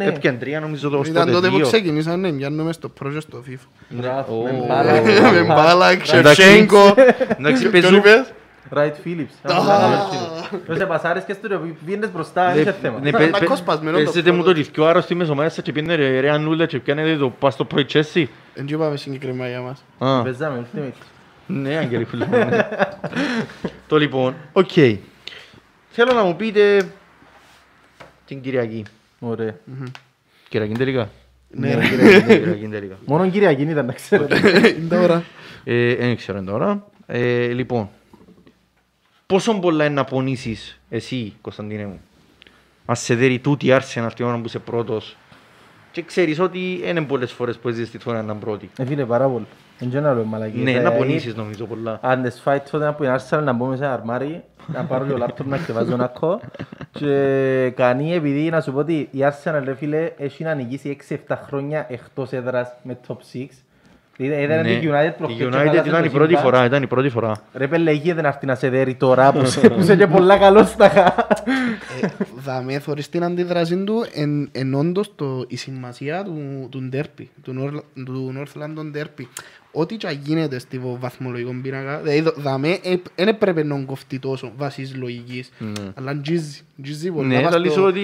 Έπιαν 3 νομίζω το 8-2. Ήταν τότε που ξεκινήσαν, ναι, μοιάνουμε μες το project στο FIFA. Με Μπαλάκ, Σεφτσένκο. Ράιτ Φίλιπς. Ρώσε πασάρες και πήγαινες μπροστά, είχε θέμα. Παίζετε μου το ρισκιό άρρωστη μεσομάδες και πήγαινε ρε ανούλα και πιάνετε το πας το πρωί Chelsea. Εν και πάμε συγκεκριμένα για μας. Παίζαμε, ultimate. Ναι, Άγγελη φίλοι. Το λοιπόν, οκ. Θέλω να μου πείτε την Κυριακή. Ωραία. Κυριακή τελικά. Ναι, Κυριακή τελικά. Μόνο Κυριακή ήταν να ξέρετε. Είναι τα ώρα. Δεν ξέρω είναι τα ώρα. Λοιπόν. Πόσο πολλά είναι να πονήσεις εσύ, Κωνσταντίνε μου, ας σε δέρει τούτη Arsenal την ώρα που είσαι πρώτος και ξέρεις ότι είναι πολλές φορές που έζησες τη φορά να πρώτη. Φίλε, πάρα πολύ. Εν γεννάλο, μαλακή. Ναι, να πονήσεις νομίζω πολλά. Αν τις φάει τότε που είναι Arsenal να μπω μέσα ένα αρμάρι, να πάρω το λάπτοπ να ξεβάζω ένα κο και κανεί επειδή να σου πω ότι η Arsenal, ρε φίλε, έχει να νικήσει 6-7 χρόνια εκτός έδρας με top 6. Ήταν η United ήταν η πρώτη φορά. Ρε πελεγεί δεν αυτή να σε δέρει τώρα που είσαι και πολλά καλό σταχά. Δαμε θωρείς την αντίδραση του εν όντως η σημασία του ντέρπι, του North London ντέρπι. Ό,τι και γίνεται στο βαθμολογικό πίνακα, δηλαδή δαμε δεν έπρεπε να κοφτεί τόσο βάσεις λογικής, αλλά γίζει πολλά. Ναι, θα λύσω ότι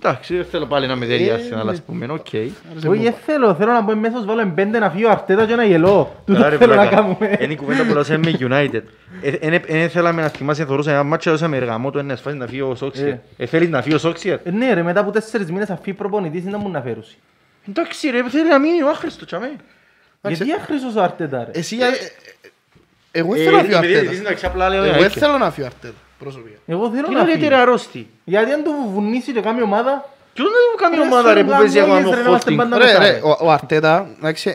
εντάξει, δεν θέλω πάλι να με δέριασαι, αλλά ας πούμε, οκ. Όχι, θέλω να πω μέσως βάλω εμπέντε να φύγω Αρτέτα και να γελώ. Τούτο θέλω να κάνουμε. Είναι η κουβέντα που λάζαμε με United. Δεν θέλαμε να θυμάσαι, θωρούσα ένα μάτσο, έδωσαμε εργαμό του, ένας φάσεις να φύγει ο Σόξιερ. Θέλεις να φύγει ο Σόξιερ. Ναι ρε, μετά από 4 μήνες αφή προπονητής να μου να φέρουσει. Εντάξει ρε, θέλει να μείνει ο άχρηστος τσάμε. Γιατί άχρηστος ο Αρτέτα ρε. Εγώ ήθελα να φύγει ο Αρτέτα. Εγώ ήθελα να φύγει ο Αρτέτα προσωπικά. Εγώ θέλω να φύγει. Γιατί αν το βουνήσει και κάνει ομάδα. Ποιος να κάνει ομάδα ρε που παίζει ακόμα με ο Χόλτινγκ. Ρε, ο Αρτέτα,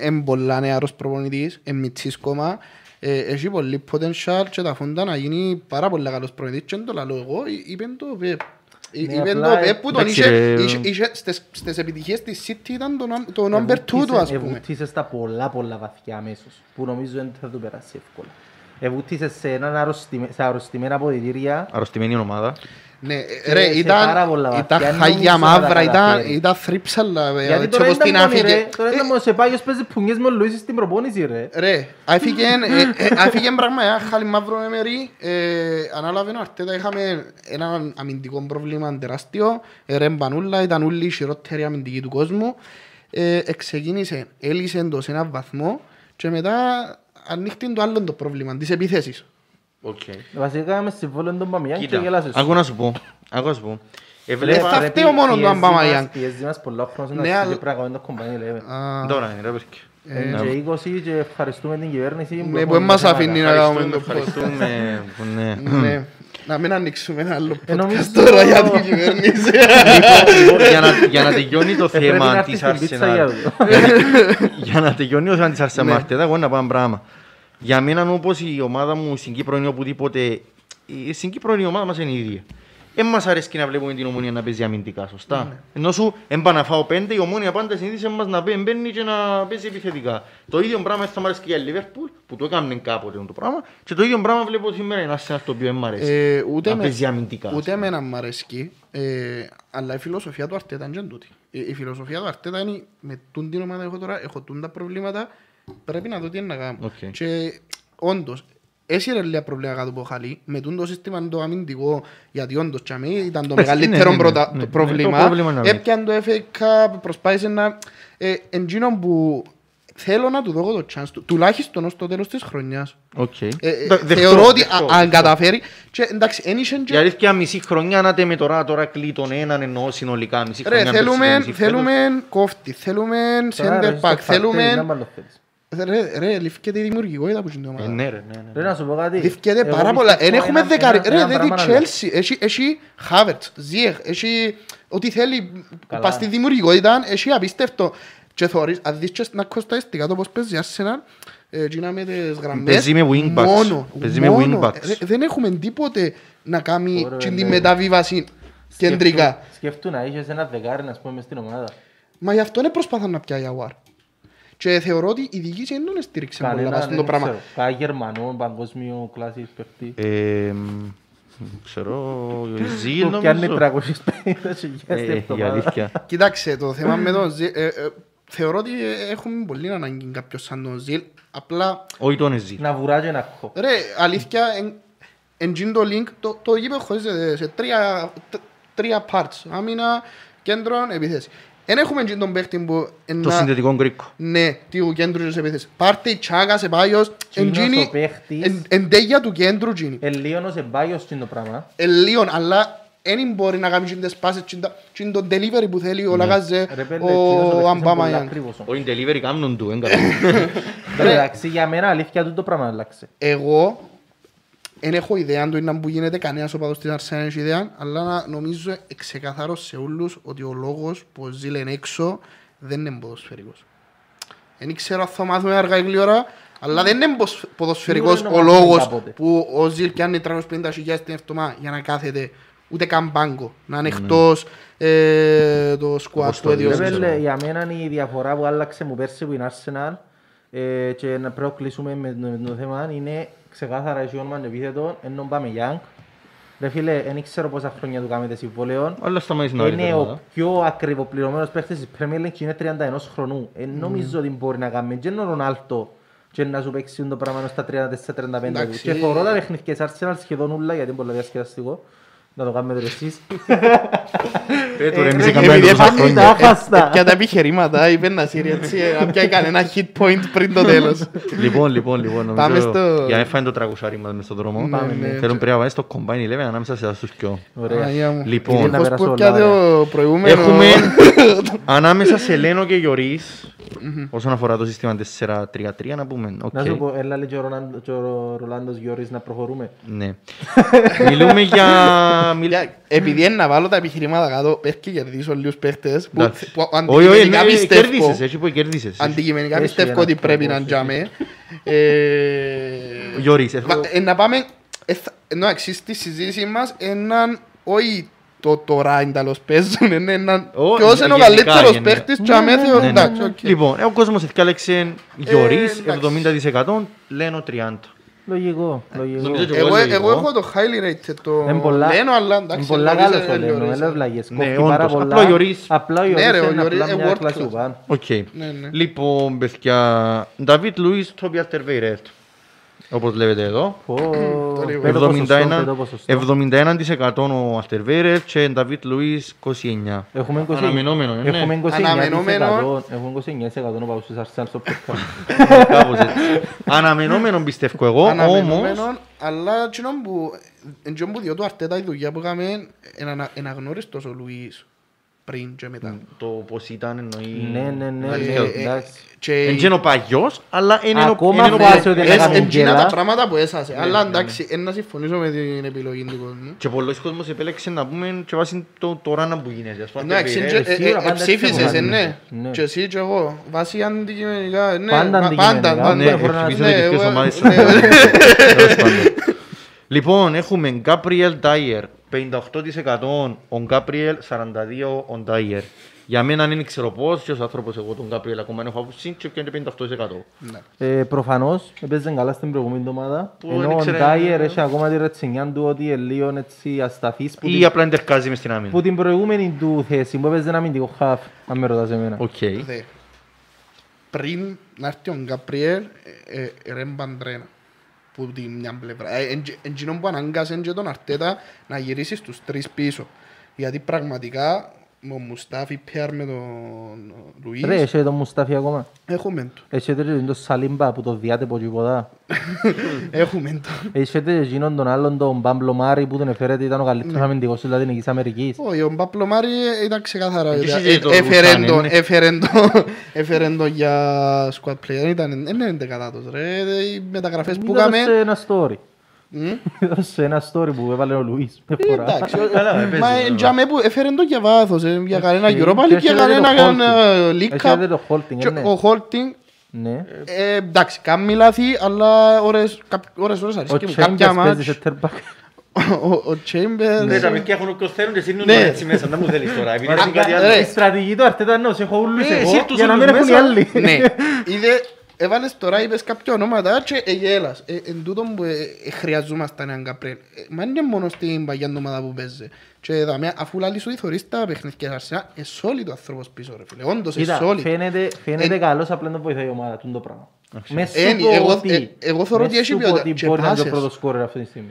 είναι πολλά νεαρός προπονητής, είναι μητσής κόμμα. Έχει πολύ potential και τα φόντα να γίνει πάρα πολύ καλός προπονητής. Και το λαλό εγώ, είπεν το Πεπ. Είπεν το Πεπ που τον είχε στις επιτυχίες της City ήταν το number 2 του ας πούμε. Εβουτήσε στα πολλά βαθιά αμέσως, που νομίζω δεν θα το περάσει εύκολα. Εβουτήσε σε αρρωστημένα αποδητήρια. Αρρωστημένη ομάδα. Ναι, ρε, ήταν χαγιά μαύρα, ήταν θρύψαλα, έτσι όπως την άφηκε. Τώρα ήταν μόνο σε πάγιος παίζει πουνιές με ο Λουίσης στην προπόνηση, ρε. Ρε, άφηκε πράγμα, ένα χάλι μαύρο με μερί, ανάλαβε ο Αρτέτα, είχαμε ένα αμυντικό πρόβλημα τεράστιο, ρε μπανούλα, ήταν όλοι οι χειρότεροι αμυντικοί του κόσμου, ξεκίνησε, έλυσε εντός έναν βαθμό και μετά ανοίχτηκε το άλλο το πρόβλημα, τις επιθέσεις. Βασικά με συμβόλαιο τον Αμπαμεγιάν και γελάσεις. Ακούω να σου πω. Θα φταίω μόνο τον Αμπαμεγιάν. Πιέζει μας πολλά χρόνια να σκεφτεί πράγμα με το κομπάνι λέμε. Τώρα είναι ρε παιδιά. Και 20 και ευχαριστούμε την κυβέρνηση. Ναι, που μας αφήνει να κάνουμε το podcast. Να μην ανοίξουμε ένα άλλο podcast τώρα για την κυβέρνηση. Για να τελειώνει το θέμα της Arsenal. Για να τελειώνει το θέμα της Arsenal, εγώ να πάω ένα πράγμα. Για μένα, όπως η ομάδα μου στην Κύπρο είναι οπουδήποτε, στην Κύπρο η ομάδα μας είναι η ίδια. Δεν μας αρέσει να βλέπουμε την Ομόνια να παίζει αμυντικά, σωστά. Ναι. Ενώ σου έμπα να φάω πέντε, η Ομόνια πάντα συνήθισε μας να μπαίνει και να παίζει επιθετικά. Το ίδιο πράγμα θα μ' αρέσει και για Liverpool, που το έκαναν κάποτε το πράγμα, και το ίδιο πράγμα βλέπω σήμερα είναι ένα το οποίο δεν μ' αρέσει. Ούτε να παίζει αμυντικά. Ούτε εμένα μ' αρέσει, αλλά η φιλοσοφία του Αρτέτα είναι τούτη. Η φιλοσοφία του Αρτέτα είναι με τούν την ομάδα έχω τώρα, έχω τούν τα προβλήματα, πρέπει να δω τι είναι να κάνω. Okay. Και όντως, εσύ ρε λίγα προβλήματα κάτω από χαλί, με το σύστημα το αμυντικό, γιατί όντως και αμήν ήταν το μεγαλύτερο πρόβλημα. Έπιαν το FA Cup, προσπάθησε να... Εντζήνων που θέλω να του δω το chance του, τουλάχιστον ως το τέλος της χρονιάς. Θεωρώ ότι αν καταφέρει... Η αλήθεια μισή χρονιά, να τέμε τώρα κλεί τον έναν εννοώ συνολικά μισή χρονιά. Θέλουμε κόφτη, θέλουμε center back, θέλουμε... Ρε, λυφκέται η δημιουργικότητα που γίνεται ομάδα. Ναι, ρε, να σου πω κάτι. Λυφκέται πάρα πολλά. Εν έχουμε δεκαρι... Ρε, δεν τη Chelsea. Έχει Havertz, Dier, έχει... Ό,τι θέλει, πας στη δημιουργικότητα, έχει απίστευτο. Και θωρείς, αν δεις και να κοστάσεις τίγα το πώς παίζει η Arsenal, γίνα με τις γραμμές. Παίζει με wingbacks. Δεν έχουμε τίποτε να κάνει την μεταβίβαση κεντρικά. Σκεφτού να είχες ένα δεκάρι, να πούμε, μες στην ομάδα. Μα γι' αυτό προσπαθούν να πιάει Jaguar. Και θεωρώ ότι η διοίκηση δεν τον στήριξε πολύ να το πράγμα. Κάτι Γερμανό, παγκόσμιο, κλάση, παιχτή. Ξέρω, Ζήλ νομίζω. Κι 350.000 εβδομάδα. Κοιτάξτε, το θέμα με τον Ζήλ, θεωρώ ότι έχουμε πολύ ανάγκη κάποιος σαν τον Ζήλ. Απλά... Όχι τον Ζήλ. Να βουράζει ένα κο. Ρε, αλήθεια, εντζήν το link, το γήπεδο χωρίζεται σε τρία parts. Άμυνα, κέντρο, επιθέση. Εν έχουμε και τον παίχτη που... Το συνδετικό γκρίκο. Ναι, του κέντρου και σε επίθεση. Πάρτε, Xhaka, Σεπάγιος... Εν τέγια του κέντρου γίνει. Ελίον ο Σεπάγιος είναι το πράγμα. Ελίον, αλλά δεν μπορεί να κάνει τις πάσες και τον delivery που θέλει ο Λαγάζε, ο Aubameyang. Όχι, delivery κάνουν του, δεν κάνουν. Εντάξει, για μένα αλήθεια του το πράγμα αλλάξε. Εγώ... Δεν έχω ιδέα αν το είναι που γίνεται, κανένας οπαδός της Αρσένα έχει ιδέα, αλλά νομίζω ξεκαθαρό σε όλους ότι ο λόγος που ο Ζήλ είναι έξω δεν είναι ποδοσφαιρικός. Δεν ξέρω αν θα μάθουμε αργά ή γλυόρα, αλλά δεν είναι ποδοσφαιρικός ο λόγος που ο Ζήλ πιάνει 350.000 στην εβδομάδα για να κάθεται ούτε καν πάγκο, να είναι εκτός το σκουάτ του έδιωσης. Για μένα είναι η διαφορά που άλλαξε μου πέρσι που είναι Αρσενάλ και να προκλήσουμε με το θέμα είναι ξεκάθαρα εσύ όνομα επίθετο, ενώ πάμε Young. Ρε φίλε, δεν ξέρω πόσα χρόνια του κάνετε συμβολέων. Είναι ο πιο ακριβοπληρωμένος παίκτης της Premier League και είναι 31 χρονού. Νομίζω ότι μπορεί να κάνει και είναι ο Ronaldo και να σου παίξει το πράγμα στα 34-35 του. Και φορώ τα παιχνίδια της Arsenal σχεδόν ούλα, γιατί είναι πολύ διασκεδαστικό. Να το κάνουμε τώρα εσείς. Επιά τα επιχειρήματα, είπε να πιάει κανένα hit point πριν το τέλος. Λοιπόν, για να φάνε το τραγουσάρι μας μες στον δρόμο. Θέλω πρέπει να πάμε στο Combine 11 ανάμεσα σε αυτούς δυο. Λοιπόν, έχουμε ανάμεσα σε Λένο και Γιωρίς. Όσον αφορά το σύστημα 4-3-3 να πούμε. Να σου πω, έλα λέει και ο Ρολάντος Γιωρίς να προχωρούμε. Ναι. Μιλούμε για... Επειδή είναι να βάλω τα επιχειρήματα κάτω, πέφτει και κερδίσω λίγους παίχτες που αντικειμενικά πιστεύω. Αντικειμενικά πιστεύω ότι πρέπει να ντιάμε. Γιωρίς. Να πάμε, ενώ αξίζει τη συζήτηση μας, έναν όχι... Το τώρα είναι τέλος παίζουν, είναι ποιος είναι ο καλύτερος παίχτης και αμέθεο, εντάξει. Λοιπόν, ο κόσμος έφτιαξε Γιωρίς 70%, Λένο 30%. Λογικό, λογικό. Εγώ έχω το highly rated το Λένο, αλλά εντάξει. Πολλά καλός το Λένο, έλα βλαγές, κόφτει πάρα πολλά. Απλά ο Γιωρίς είναι απλά μια κλασσούπα. Λοιπόν, παιδιά, Νταβίτ Λουίς, Τόπια Τερβέιρετ. Όπως βλέπετε εδώ, 71% ο Αστέρβερ και ο Νταβίτ Λουίς 29%. Έχουμε 29%. Αναμενόμενο. Έχουμε 29% ο Παύσης Αρσένας στο πέρας. Αναμενόμενο πιστεύω εγώ, όμως... Αναμενόμενο, αλλά εν τσιόν που διότου Αρτέτα η δουλειά που είχαμε είναι αναγνώριστος ο Λουίς. πριν και μετά. Το πώς ήταν εννοεί... Ναι. Είναι ο παλιός, αλλά είναι ο πράγματα που έσασε. Αλλά εντάξει, να συμφωνήσω με την επιλογή του κόσμου. Και πολλοί κόσμος επέλεξε να πούμε και βάσει το ράνα που γίνεται. Εντάξει, ψήφισες, ναι. Και εσύ και εγώ. Βάσει αντικειμενικά, ναι. Πάντα. Ναι, ευτυχίζω με τις ποιες ομάδες. Λοιπόν, έχουμε Gabriel Dier, 58%, ο Gabriel 42%, ο Dier. Για μένα είναι ξέρω πώς, και ως άνθρωπος εγώ τον Gabriel ακόμα έχω αποσύνει και είναι 58%. Προφανώς, έπαιζαν καλά στην προηγούμενη εβδομάδα, ενώ ο Dier έχει ακόμα τη ρετσινιά του ότι ελίον έτσι ασταθείς ή απλά εντερκάζει μες στην άμυνα. Που την προηγούμενη του θέση που έπαιζε να μην την κοχάφ, αν με ρωτάς εμένα. Πριν να έρθει ο Gabriel, ρεμπαντρένα. Που την μια πλευρά. Εγγινόν που αναγκάσαν και τον Αρτέτα να γυρίσει στους τρεις πίσω. Γιατί πραγματικά με τον Μουστάφη πιάρ με τον Λουίς... Ρε, έχει τον Μουστάφη ακόμα. Έχουμε το. Έχει τον Σαλίμπα που το διάτεπο και κοντά. Έχουμε το. Έχει εγγινόν τον άλλον τον Παμπλο Μάρι που τον εφαιρέται ήταν ο καλύτερος αμυντικός της Λατινικής Αμερικής. Όχι, ο Παμπλο Μάρι ήταν ξεκάθαρα. Έφερεν τον για squad player. Ήταν εντεκατάτος ρε. Οι μεταγραφές που κάμε... Είδα ένα story. Σε ένα story που έβαλε ο Λουίς. Εντάξει, που έφερε το για βάθος, για κανένα Europa League, για κανένα League Cup. Ο Holding, εντάξει, κάνει λάθη, αλλά ώρες αρισκεί μου κάποια μάτς. Ο Chambers... Ναι, τα παιδιά έχουν κοστέρουν και σύνουν έτσι μέσα, να μου θέλεις τώρα. Η στρατηγή του Αρτέτα νος, έχω ούλους εγώ για να μην έχουν οι άλλοι. Έβαλες τώρα, είπες κάποια ονόματα και εγέλας. Εν τούτον που χρειαζόμαστε έναν Gabriel. Μα είναι μόνο στην παγιά ομάδα που παίζει. Και δάμε, αφού λάλη σου διθωρείς τα παιχνίδια αρσενά, εσόλυτο άνθρωπος πίσω ρε φίλε. Όντως εσόλυτο. Φαίνεται καλώς απλά να βοηθάει η ομάδα του το πράγμα. Μες σου ότι μπορεί να είναι το πρώτο σκόρερ αυτή τη στιγμή.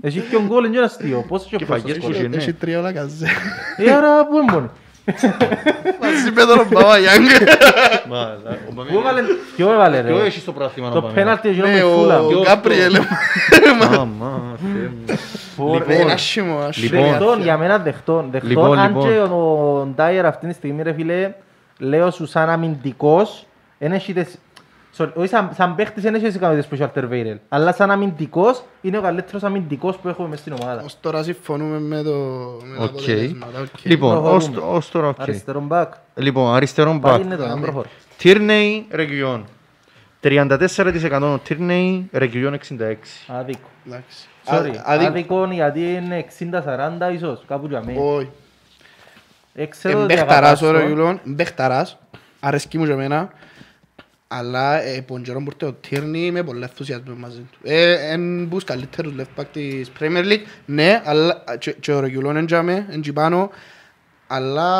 Έχει και ο γκολ είναι ένα αστείο. Πόσο και ο πρώτος σκόρερ. Έχει τρία όλα καζέ. Άρα που είναι μόνο. Μαζί με τον Αμπαμαγιάνγκ. Ποιο έβαλε ρε. Ποιο έχεις το πράθυμα να πάμε. Το πέναλτι γύρω με φούλα. Ο Gabriel. Λοιπόν, για μένα δεχτών. Αν και ο Dier αυτήν τη στιγμή ρε φίλε, λέω σου σαν αμυντικός, σαν παίχτης δεν έχεις ικανότητες που έχει ο Alter-Weirel, αλλά σαν αμυντικός είναι ο καλύτερος αμυντικός που έχουμε μες στην ομάδα. Ως τώρα συμφωνούμε με το αποτελέσμα. Λοιπόν, ως τώρα οκ. Αριστερόν μπακ. Λοιπόν, αριστερόν μπακ. Tierney Region. 34% ο Tierney, Region 66. Αδίκο. Αδίκο γιατί είναι 60-40 ίσως, κάπου για μένα. Όχι. Μπέχταρας ο Region, μπέχταρας. Αρέσκει μου για μένα. Αλλά ποντζερόν μπορείτε ο Tierney με πολλά ενθουσιασμό μαζί του. Εν μπούς καλύτερους left back της Premier League, ναι, και ο Ρεγιουλόν εντιαμε, εντυπάνω, αλλά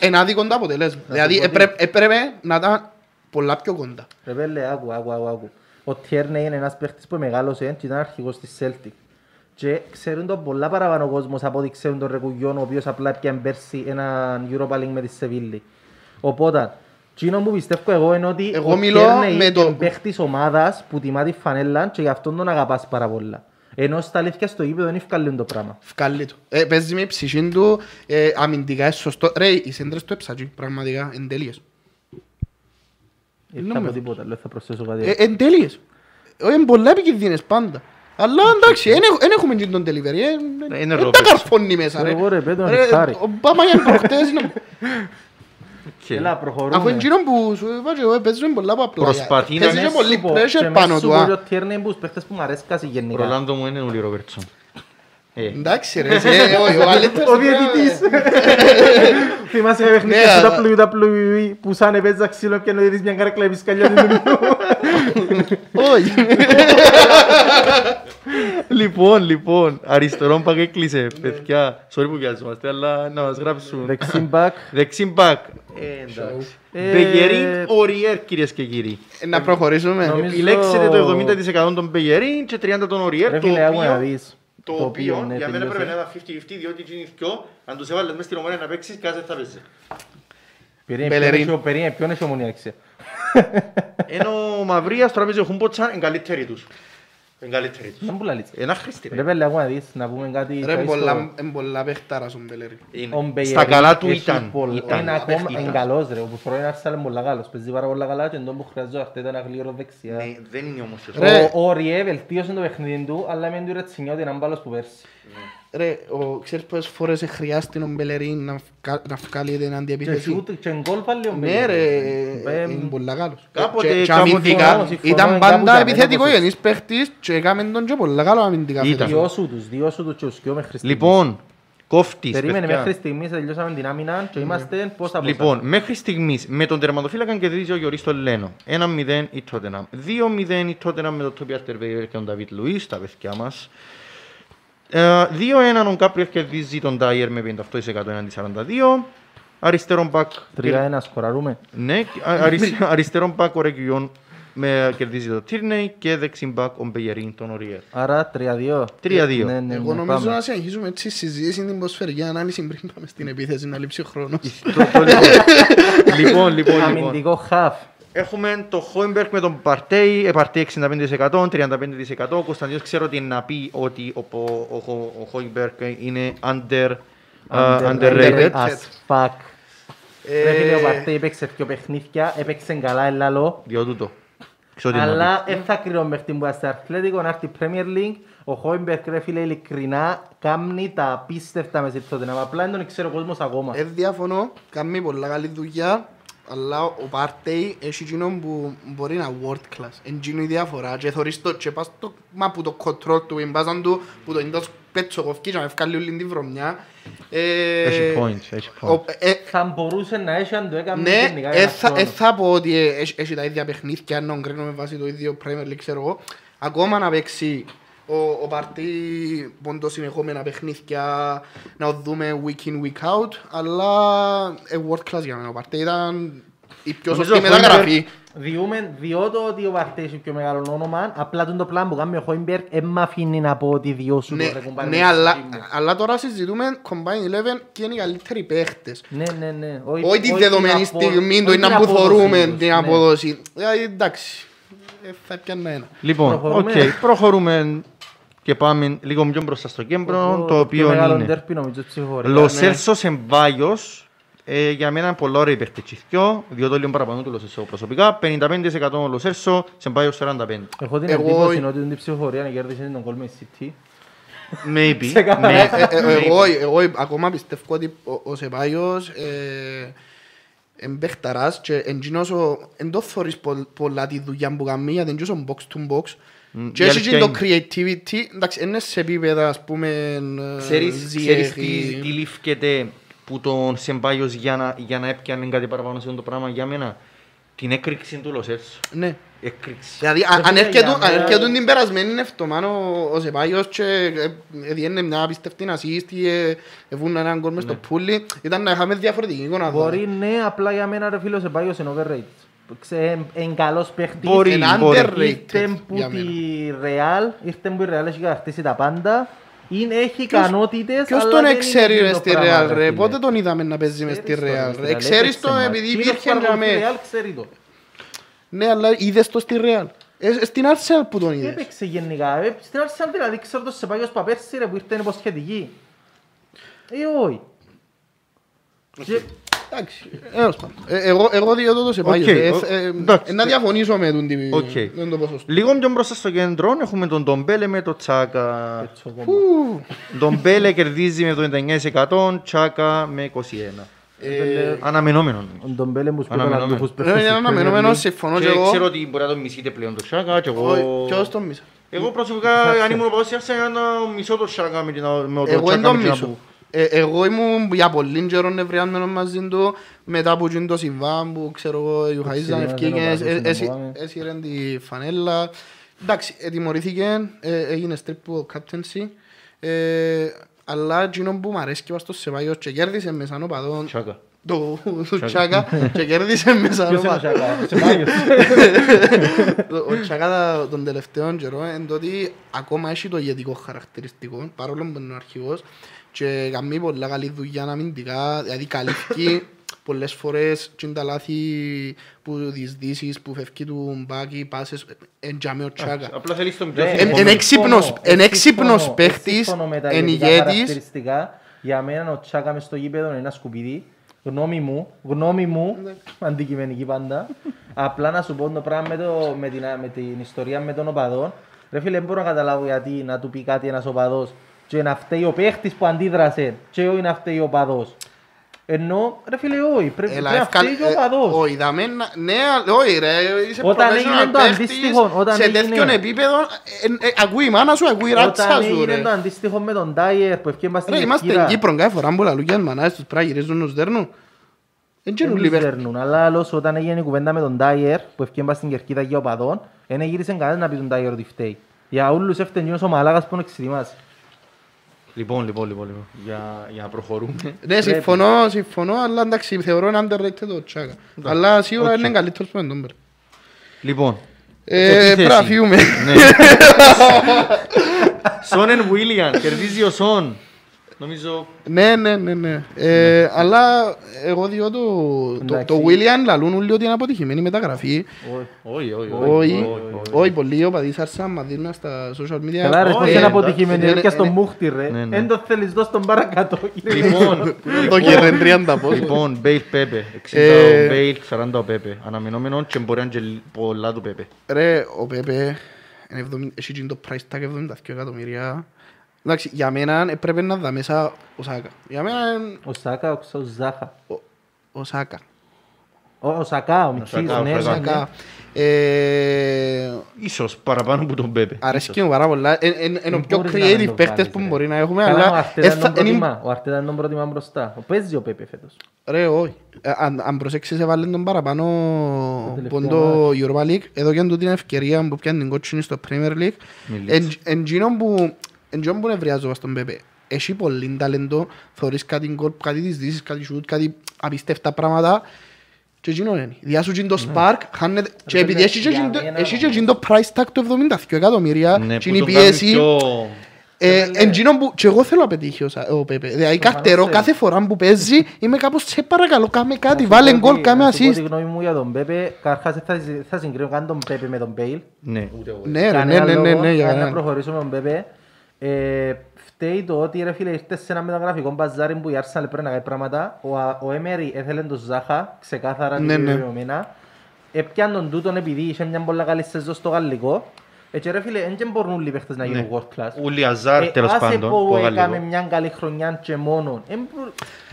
εν άδει κοντά αποτελέσμα. Δηλαδή έπρεπε να ήταν πολλά πιο κοντά. Ρεβέλε, άκου. Ο Tierney είναι ένας παίχτης που μεγάλωσε και ήταν αρχηγός της Celtic. Και ξέρουν τον πολλά παραπάνω κόσμος από ότι ξέρουν τον Ρεγιουλόν, ο οποίος απλά έπιαν πέρσι έναν Europa League με τη Σεβίλη. Οπότε, Κίνο που πιστεύω εγώ είναι ότι ο Tierney είναι παίχτης ομάδας που τιμά τη φανέλα και γι' αυτόν τον αγαπάς πάρα πολλά. Ενώ στα αλήθεια στο γήπεδο είναι ευκάλλον το πράγμα. Ευκάλλον το. Παίζει με ψυχήν του, αμυντικά είναι σωστό. Ρε, οι σέντρες του έψαγε πραγματικά εν τέλειες. Ήρθα από τίποτα, λέω θα προσθέσω κάτι. Εν τέλειες. Είναι πολλά επικίνδυνες πάντα. Αλλά εντάξει, δεν έχουμε και τον delivery, δεν τα καρφώνει μέσα ρε. Εγώ ρε πέτω να φτάρει. Ο Μπαμαγιάν προχτές είναι... Έλα, προχωρούμε. Αφού εγγύρω που σου είπα παίζουν πολλά από απλά. Προσπαθεί να είναι πολύ πρέσσερ πάνω του. Και μέσα σου πω Tierney που παίχτες που μ' αρέσκας γενικά. Ρολάντο μου είναι ο Λι Ρόβερτσον. Εντάξει ρε, ο διαιτητής. Θυμάσαι με παιχνίδια στο WWE που σαν επέτζα ξύλο και νοηθείς μια καρέκλα επισκαλιά του μιλίου. Όχι. Λοιπόν, αριστερόν πακ έκλεισε, παιδιά. Sorry που βιαζόμαστε, αλλά να μας γράψουν. Δεξιμπακ. Εντάξει. Μπεγερίνγκ Οριέρ, κυρίες και κύριοι. Να προχωρήσουμε. Επιλέξετε το 70% των Μπεγερίνγκ και 30% των Οριέρ. Το οποίο για μένα πρέπει να ήταν 50-50, διότι γίνει πιο, αν τους έβαλες μέσα στην ομόνια να παίξεις, κάθε θα παίξεις. Περίμενε, ποιον έχει ομόνια έξε. Ενώ ο Μαυρίας, τώρα παίζει ο Χούμποτσαν, είναι καλύτεροι τους. Είναι καλύτερη. Δεν πολλά λίτσα. Είναι αχρηστή. Ρε πέλε ακόμα να δεις, να πούμε κάτι... Ρε πολλά παιχτάρα στον Πελέρη. Στα καλά του ήταν. Είναι καλός ρε, όπου φορώ είναι Arsenal είναι πολλά καλός. Παίζει πάρα πολλά καλά και εντός που χρειαζόταν αυτή ήταν αγλίωρο δεξιά. Ναι, δεν είναι όμως εσύ. Ο Ριέ βελτίωσε το παιχνίδι του, αλλά με εντύριο τσινιώτη έναν πάλος που πέρσι. Ρε, ξέρεις πόσες φορές χρειάστηκε ο Μπελερή να βγάλει την αντιεπίθεση. Και γκολ πάλι ο Μπελερή. Ναι ρε, είναι πολλά καλός. Κάποτε ήταν πάντα επιθετικό γεννής παίχτης και έκαμε τον και πολλά καλό αμυντικά. Δυο σου τους και ουσκιώ μέχρι στιγμής. Λοιπόν, κόφτης. Περίμενε μέχρι στιγμής, θα τελειώσαμε την άμυνα και είμαστε πόσα πόσα. Λοιπόν, μέχρι στιγμής με τον τερματοφύλακα κερδίζει ο Γιωρίς τον Λένο. 1-0 η Tottenham. 2-0 η Tottenham με τον Tobias Terveyer και τον David Luiz, τα παιδιά μας. 2-1 ο Gabriel κερδίζει τον Dier με 58% έναντι 42. Αριστερόν μπακ 3-1 σκοραρούμε. Ναι, αριστερόν μπακ ο Ρεγιόν κερδίζει τον Tierney και δεξιν μπακ ο Μπεγερίν τον Οριέρ. Άρα 3-2. 3-2. Εγώ νομίζω να συνεχίζουμε έτσι συζήτηση την ποσφαιρική ανάλυση πριν πάμε στην επίθεση να λείψει ο χρόνος. Λοιπόν. Αμυντικό χαφ. Έχουμε το Χόιμπεργκ με τον Partey, Partey 65%, 35%. Ο Κωνσταντίνος ξέρω ότι να πει ότι ο Χόιμπεργκ είναι underrated. As fuck. Πρέπει ο Partey έπαιξε πιο παιχνίδια, έπαιξε καλά ελάλο. Διό τούτο. Αλλά δεν θα κρίνω μέχρι την που είστε αθλητικό, να έρθει η Premier League. Ο Χόιμπεργκ ρε φίλε ειλικρινά κάμνει τα απίστευτα μέσα τότε. Απλά δεν τον ξέρω ο κόσμος ακόμα. Διαφωνώ, κάμνει πολλά καλή δουλειά. Αλλά ο Partey έχει εκείνον που μπορεί να είναι world class. Εκείνο η διαφορά και θωρείς το και πας το μα που το κοτρόλ του, εμπάζαν του, που το εντός πέτσο κοφκή και να ευκάλλει όλη την βρωμιά. Έχει points, έχει points. Θα μπορούσε να έχει αν το έκαμε τεχνικά για αυτό. Ναι, θα πω ότι έχει τα ίδια παιχνίδια, αν κρίνουμε βάσει το ίδιο Premier League, ξέρω εγώ. Ακόμα να παίξει ο Partey πόντο συνεχόμενα παιχνίδια να δούμε week in, week out, αλλά world class για μένα. Ο Partey ήταν η πιο σωστή μεταγραφή. Διότι ότι ο Partey έχει πιο μεγάλο όνομα, απλά τον το πλάνο που κάνει ο Χόιμπεργκ έμα αφήνει να πω ότι δύο σου το κομπάρει. Ναι, αλλά τώρα συζητούμε Combine 11 και είναι οι καλύτεροι παίχτες. Ναι. Όχι τη δεδομένη στιγμή του είναι να πουθωρούμε την αποδόση. Εντάξει, θα πιάνε ένα. Λοιπόν, προχωρούμε. Και πάμε λίγο πιο μπροστά στο κέντρο, το οποίο είναι Los Celsos en Vallos. Για μένα πολλά ωραία υπερτετσιθκιό, διότι όλοι είναι παραπάνω του Los Celsos προσωπικά. 55% Los Celsos, en Vallos 45%. Έχω την εντύπωση ότι την ψηφοφορία να κέρδισε τον κόλ με City. Maybe. Εγώ ακόμα πιστεύω ότι ο Ceballos εμπέχταρας και εν το θωρείς πολλά τη δουλειά που κάνει, γιατί είναι και box-to-box. Και έτσι το creativity, εντάξει, είναι σε επίπεδα, ας πούμε... Ξέρεις τι λήφκεται που τον Ceballos για να έπιανε κάτι παραπάνω σε αυτό το πράγμα για μένα. Την έκρηξη του Los Celsos. Ναι. Έκρηξη. Δηλαδή, αν έρχεται την περασμένη εβδομάδα ο Ceballos και διένε μια απίστευτη ασίστη, έβουν έναν γκολ μες στο πουλί, ήταν να είχαμε διαφορετική εικόνα. Μπορεί, ναι, απλά για μένα ρε φίλος Ceballos είναι overrated. Είναι καλός παίχτης, ήρθε που τη Ρεάλ, έχει κατακτήσει τα πάντα. Έχει ικανότητες, ποιος αλλά δεν είναι εκείνο το πράγμα ρε. Πότε τον είδαμε να παίζει μες στη Ρεάλ ρε. Ξέρεις το επειδή υπήρχε να με... Ναι, αλλά είδες το στη Ρεάλ. Στην Arsenal που τον είδες. Έπαιξε γενικά, στην Arsenal δηλαδή ξέρω το Ceballos Παπέρση ρε που ήρθε υποσχετική. Όχι. Εντάξει, εγώ διότι το Ceballos, να διαφωνήσω με τον ποσοστό. Λίγο πιο μπροστά στο κέντρο έχουμε τον Πέλε με τον Xhaka. Τον Πέλε κερδίζει με το 99%, Xhaka με 21%. Αναμενόμενο. Τον Πέλε μου σπίτω να το πούσπερθείς. Είναι αναμενόμενο, συμφωνώ και εγώ. Ξέρω ότι μπορεί να τον μισείτε πλέον τον Xhaka και εγώ... Ποιος τον μισά. Εγώ προσωπικά, αν ήμουν παγκόσμιας, να μισώ τον Xhaka με τον Xhaka. Εγώ ήμουν για πολύ καιρό νευριάμενος μαζί του, μετά που γίνει το συμβάν που ξέρω εγώ οι Χαΐζαν ευκήκες, έσυραν τη φανέλα. Εντάξει, τιμωρήθηκαν, έγινε strip του captaincy, αλλά εκείνο που μου αρέσει και στο Ceballos και κέρδισε μεσάν ο παδόν του Xhaka και κέρδισε μεσάν ο παδόν. Ο Xhaka των τελευταίων καιρό εν τότε ακόμα έχει το ηγετικό χαρακτηριστικό, παρόλο που είναι ο αρχηγός. Και καμία πολλά καλή δουλειά να μην δικά, δηλαδή καλύφθηκε πολλές φορές και τα λάθη που διεισδύσεις, που φεύγει του μπάκι, πάσες, εντιαμε ο Τσάκα. Απλά θέλεις τον πιο σύγχρονο. Εν εξύπνος παίχτης, εν ηγέτης. Για μένα ο Τσάκα μες στο γήπεδο είναι ένα σκουπίδι. Γνώμη μου, αντικειμενική πάντα. Απλά να σου πω το πράγμα με την ιστορία με τον οπαδό. Ρε φίλε, δεν μπορώ να καταλάβω γιατί να του πει κάτι ένας οπαδός και να φταίει ο παίχτης που αντίδρασε και όχι να φταίει ο οπαδός. Ενώ, ρε φίλε, όχι, πρέπει να φταίει και ο οπαδός. Όχι, ρε, είσαι προφέσιονας παίχτης σε τέτοιον επίπεδο, ακούει η μάνα σου, ακούει η ράτσα σου. Όταν έγινε το αντίστοιχο με τον Dier που έφυγε μας στην Ευκύρα. Ρε, είμαστε στην Κύπρο, κάθε φορά που λαλούγιαν μανάδες τους πράγυρίζουν τους δέρνουν. Δεν τους δέρνουν, αλλά άλλως όταν έγινε η κουβέντα με τον Dier που έφυγε μας στην Κερκίδα και ο παδόν, δεν γύρισαν κανένας να πει τον Dier ότι φταίει. Για όλους έφταιγνιος ο μαλάκας που εξετοιμάζει. Λοιπόν, για να προχωρούμε. Ναι, συμφωνώ, αλλά εντάξει, θεωρώ είναι underrated ο Τσάκα. Αλλά σίγουρα είναι καλύτερος με τον Μπερ. Λοιπόν, πραφιούμε. Σον εν Βίλιαν, κερδίζει ο Σον. Νομίζω... Ναι. Αλλά εγώ διότι το Βίλιαν λαλούν όλοι ότι είναι αποτυχημένη μεταγραφή. Όχι, πολλοί οπαδείς άρχισαν να δίνουν στα social media. Καλά ρε, πώς είναι αποτυχημένη, έρχεσαι στον μούχτη ρε. Εν το θέλεις δω στον παρακατώ. Λοιπόν, Μπέιλ Πέπε, 60 Μπέιλ, 40 ο Πέπε. Αναμενόμενον και μπορεί να είναι πολλά του Πέπε. Ρε, ο Πέπε, εσύ γίνει το price tag 72 εκατομμύρια. Εντάξει, για μένα πρέπει να δω μέσα ο Σάκα. Ο Σάκα, ο Ζάχα. Ο Σάκα. Ο Σάκα, ο Μιτσής, ναι. Ίσως παραπάνω από τον Πέπε. Αρέσκει μου πάρα πολλά. Είναι ο πιο creative παίκτης που μπορεί να έχουμε. Ο Αρτέτα είναι τον πρότιμα μπροστά. Παίζει ο Πέπε φέτος. Ρε, όχι. Αν προσέξεις, έβαλε τον παραπάνω πόντο Europa League. Εδώ και την ευκαιρία που πιάνε την κότσινη στο Premier League. Εν τω που νευριάζω στον Πέπε, έχει πολύ ταλέντο, θεωρείς κάτι γκολ, κάτι τις δύσεις, κάτι σούτ, κάτι απίστευτα πράγματα και εκείνο είναι. Διά σου γίνει το σπάρκ, χάνεται και επειδή έχει και γίνει το price tag του 72 εκατομμύρια και είναι η πίεση. Εν τω που και εγώ θέλω να πετύχει ο Πέπε, δηλαδή καρτερό κάθε φορά που παίζει είμαι κάπως σε παρακαλώ κάμε κάτι, βάλε γκολ, κάμε assist. Να σου πω τη γνώμη μου για τον Πέπε, καρχάς θα συγκρίνω καν τον Πέπε με τον Μπέιλ. Ναι. Φταίει το ότι ρε φίλε ήρθε σε ένα μεταγραφικό μπαζάρι που η Arsenal πρέπει να κάνει πράγματα. Ο Έμερι έθελε τον Ζάχα, ξεκάθαρα την περιομένα. Επιαν τον τούτον επειδή είχε μια πολλά καλή σεζόν στο γαλλικό. Έτσι ρε φίλε, δεν μπορούν όλοι οι παίχτες να γίνουν world class. Ούλοι Αζάρ τέλος πάντων που έκαμε μια καλή χρονιά και μόνον.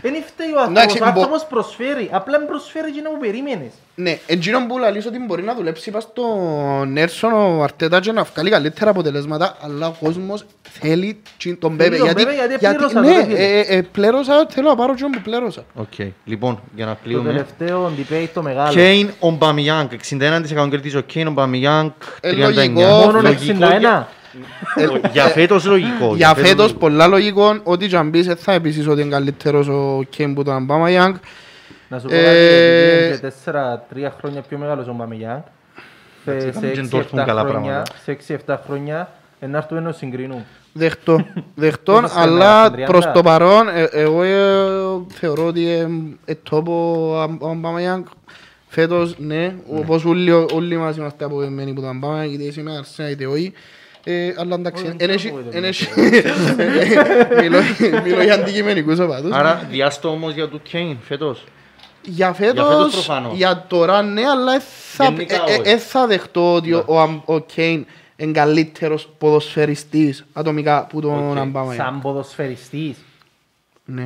Εν φταίει ο άνθρωπος, ο άνθρωπος προσφέρει, απλά προσφέρει εκείνο που περίμενες. Ναι, εκείνον που λαλείς ότι μπορεί να δουλέψει πας στον Έρσον ο Αρτέτα και να βγάλει καλύτερα αποτελέσματα, αλλά ο κόσμος θέλει τον Πέπε. Γιατί πλέρωσα. Ναι, πλέρωσα, θέλω να πάρω εκείνον που πλέρωσα. Οκ, λοιπόν, για να κλείουμε. Το τελευταίο debate το μεγάλο. Kane Aubameyang, 61% κερδίζει ο Kane Aubameyang, 39%. Για φέτος λογικό. Για φέτος πολλά λογικό. Ότι Chambers θα επίσης ότι είναι καλύτερος ο Kane που τον Aubameyang. Να σου πω κάτι, είναι 4-3 χρόνια πιο μεγάλος ο Aubameyang. Σε 6-7 χρόνια να έρθουν να συγκρίνουν. Δεχτών, αλλά προς το παρόν εγώ θεωρώ ότι τόπο ο Aubameyang. Φέτος ναι, όπως όλοι μας είμαστε απογευμένοι που τον Aubameyang, είτε είσαι με Αρσένα είτε όχι. Αλλά εντάξει, μιλώ για αντικειμενικούς οπαδούς. Άρα διάστο όμως για του Kane φέτος. Για φέτος, για τώρα ναι, αλλά δεν θα δεχτώ ότι ο Kane είναι καλύτερος ποδοσφαιριστής ατομικά που τον Aubameyang. Σαν ποδοσφαιριστής.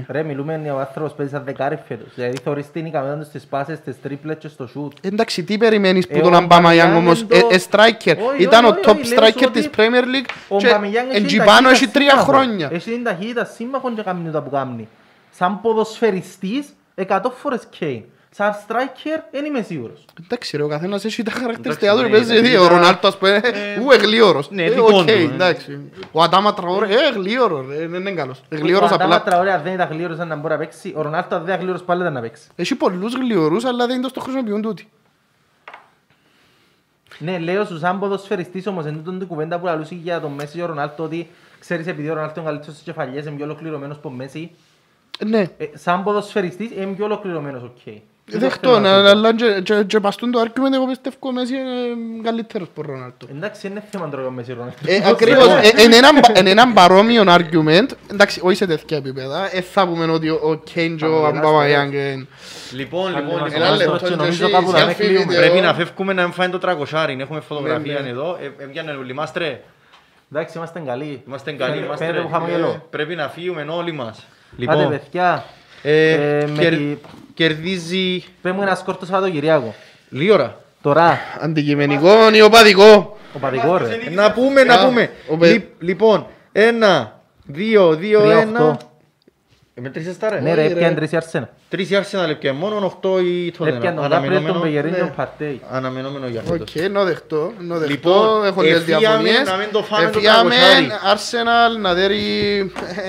Ρε, μιλούμε για ο άνθρωπος παίζει σαν δεκάρι φέτος. Δηλαδή θεωρείς την ικανότητα στις πάσες, στις τρίπλες και στο σούτ. Εντάξει, τι περιμένεις που τον Aubameyang όμως striker. Ήταν ο top striker της Premier League και εν Τζιπάνο έχει 3 χρόνια. Έχει την ταχύτητα σύμμαχων και καμίνει τα που κάνει. Σαν ποδοσφαιριστής 100 φορές Kane. Σαν striker δεν είμαι σίγουρος. Εντάξει ρε, ο καθένας έχει τα χαρακτηριστικά του. Ο Ρονάλτο ας πούμε, εγλίωρος. Ο Αντάμα Τραόρε, εγλίωρος, δεν είναι καλός. Ο Αντάμα Τραόρε αν δεν ήταν γλίωρος να μπορεί να παίξει. Ο Ρονάλτο αν δεν ήταν γλίωρος πάλι να παίξει. Έχει πολλούς γλίωρους αλλά δεν το στο χρησιμοποιούν τούτοι. Ναι, λέω σου σαν ποδοσφαιριστής όμως εν τούτον την κουβέντα που λαλούσε για τον Messi και ο Ρονάλτο ότι ξέρεις επειδή ο Ρονάλτο είναι καλύτερος στις κεφαλιές, είναι πιο ολοκληρωμένος από τον Messi. Ναι. Σαν ποδοσφαιριστής είμαι πιο ολοκληρωμένος, οκ. Δεχτώ, αλλά και παστούν το argument, εγώ πιστεύω ο Μέση είναι καλύτερος από Ρονάλντο. Εντάξει, είναι θέμα τώρα ο Μέση Ρονάλντο. Ακριβώς, είναι έναν παρόμοιο argument, εντάξει, όχι σε τέτοια επίπεδα, θα πούμε ότι ο Κέιν και ο Αμπαμαγιάνγκ. Λοιπόν, ένα λεπτό και νομίζω κάπου θα με κλείουμε. Πρέπει να φεύγουμε να εμφάνει το τρακοσάριν, έχουμε φωτογραφία εδώ, έβγαινε όλοι μας τρε. Εντάξει, είμαστε καλοί, πρέπει να φύγουμε όλοι μας. Πάτε παιδιά. Κερδίζει... Πρέπει να σκορτώ Σαββατοκυριακό. Λίωρα. Τώρα. Αντικειμενικό ή οπαδικό. Οπαδικό ρε. Να πούμε, να πούμε. Λοιπόν, 1, 2, 2, 1. Μετρήσεις τα ρε. Ναι ρε, έπιαν 3 η Αρσένα. 3 η Αρσένα λεπιαν, μόνον 8 η Τότεναμ. Αναμενόμενο για αυτό. Οκ, νοδεχτώ. Λοιπόν, εφιάμεν να μην το φάμε το τραγωσάρι. Εφιάμεν Αρσενάλ να δέρει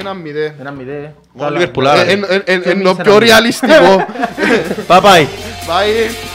1-0. 1-0. Βάλλον Λιβερπουλ, άρα. Είναι το πιο ρεαλιστικό. Bye bye. Bye.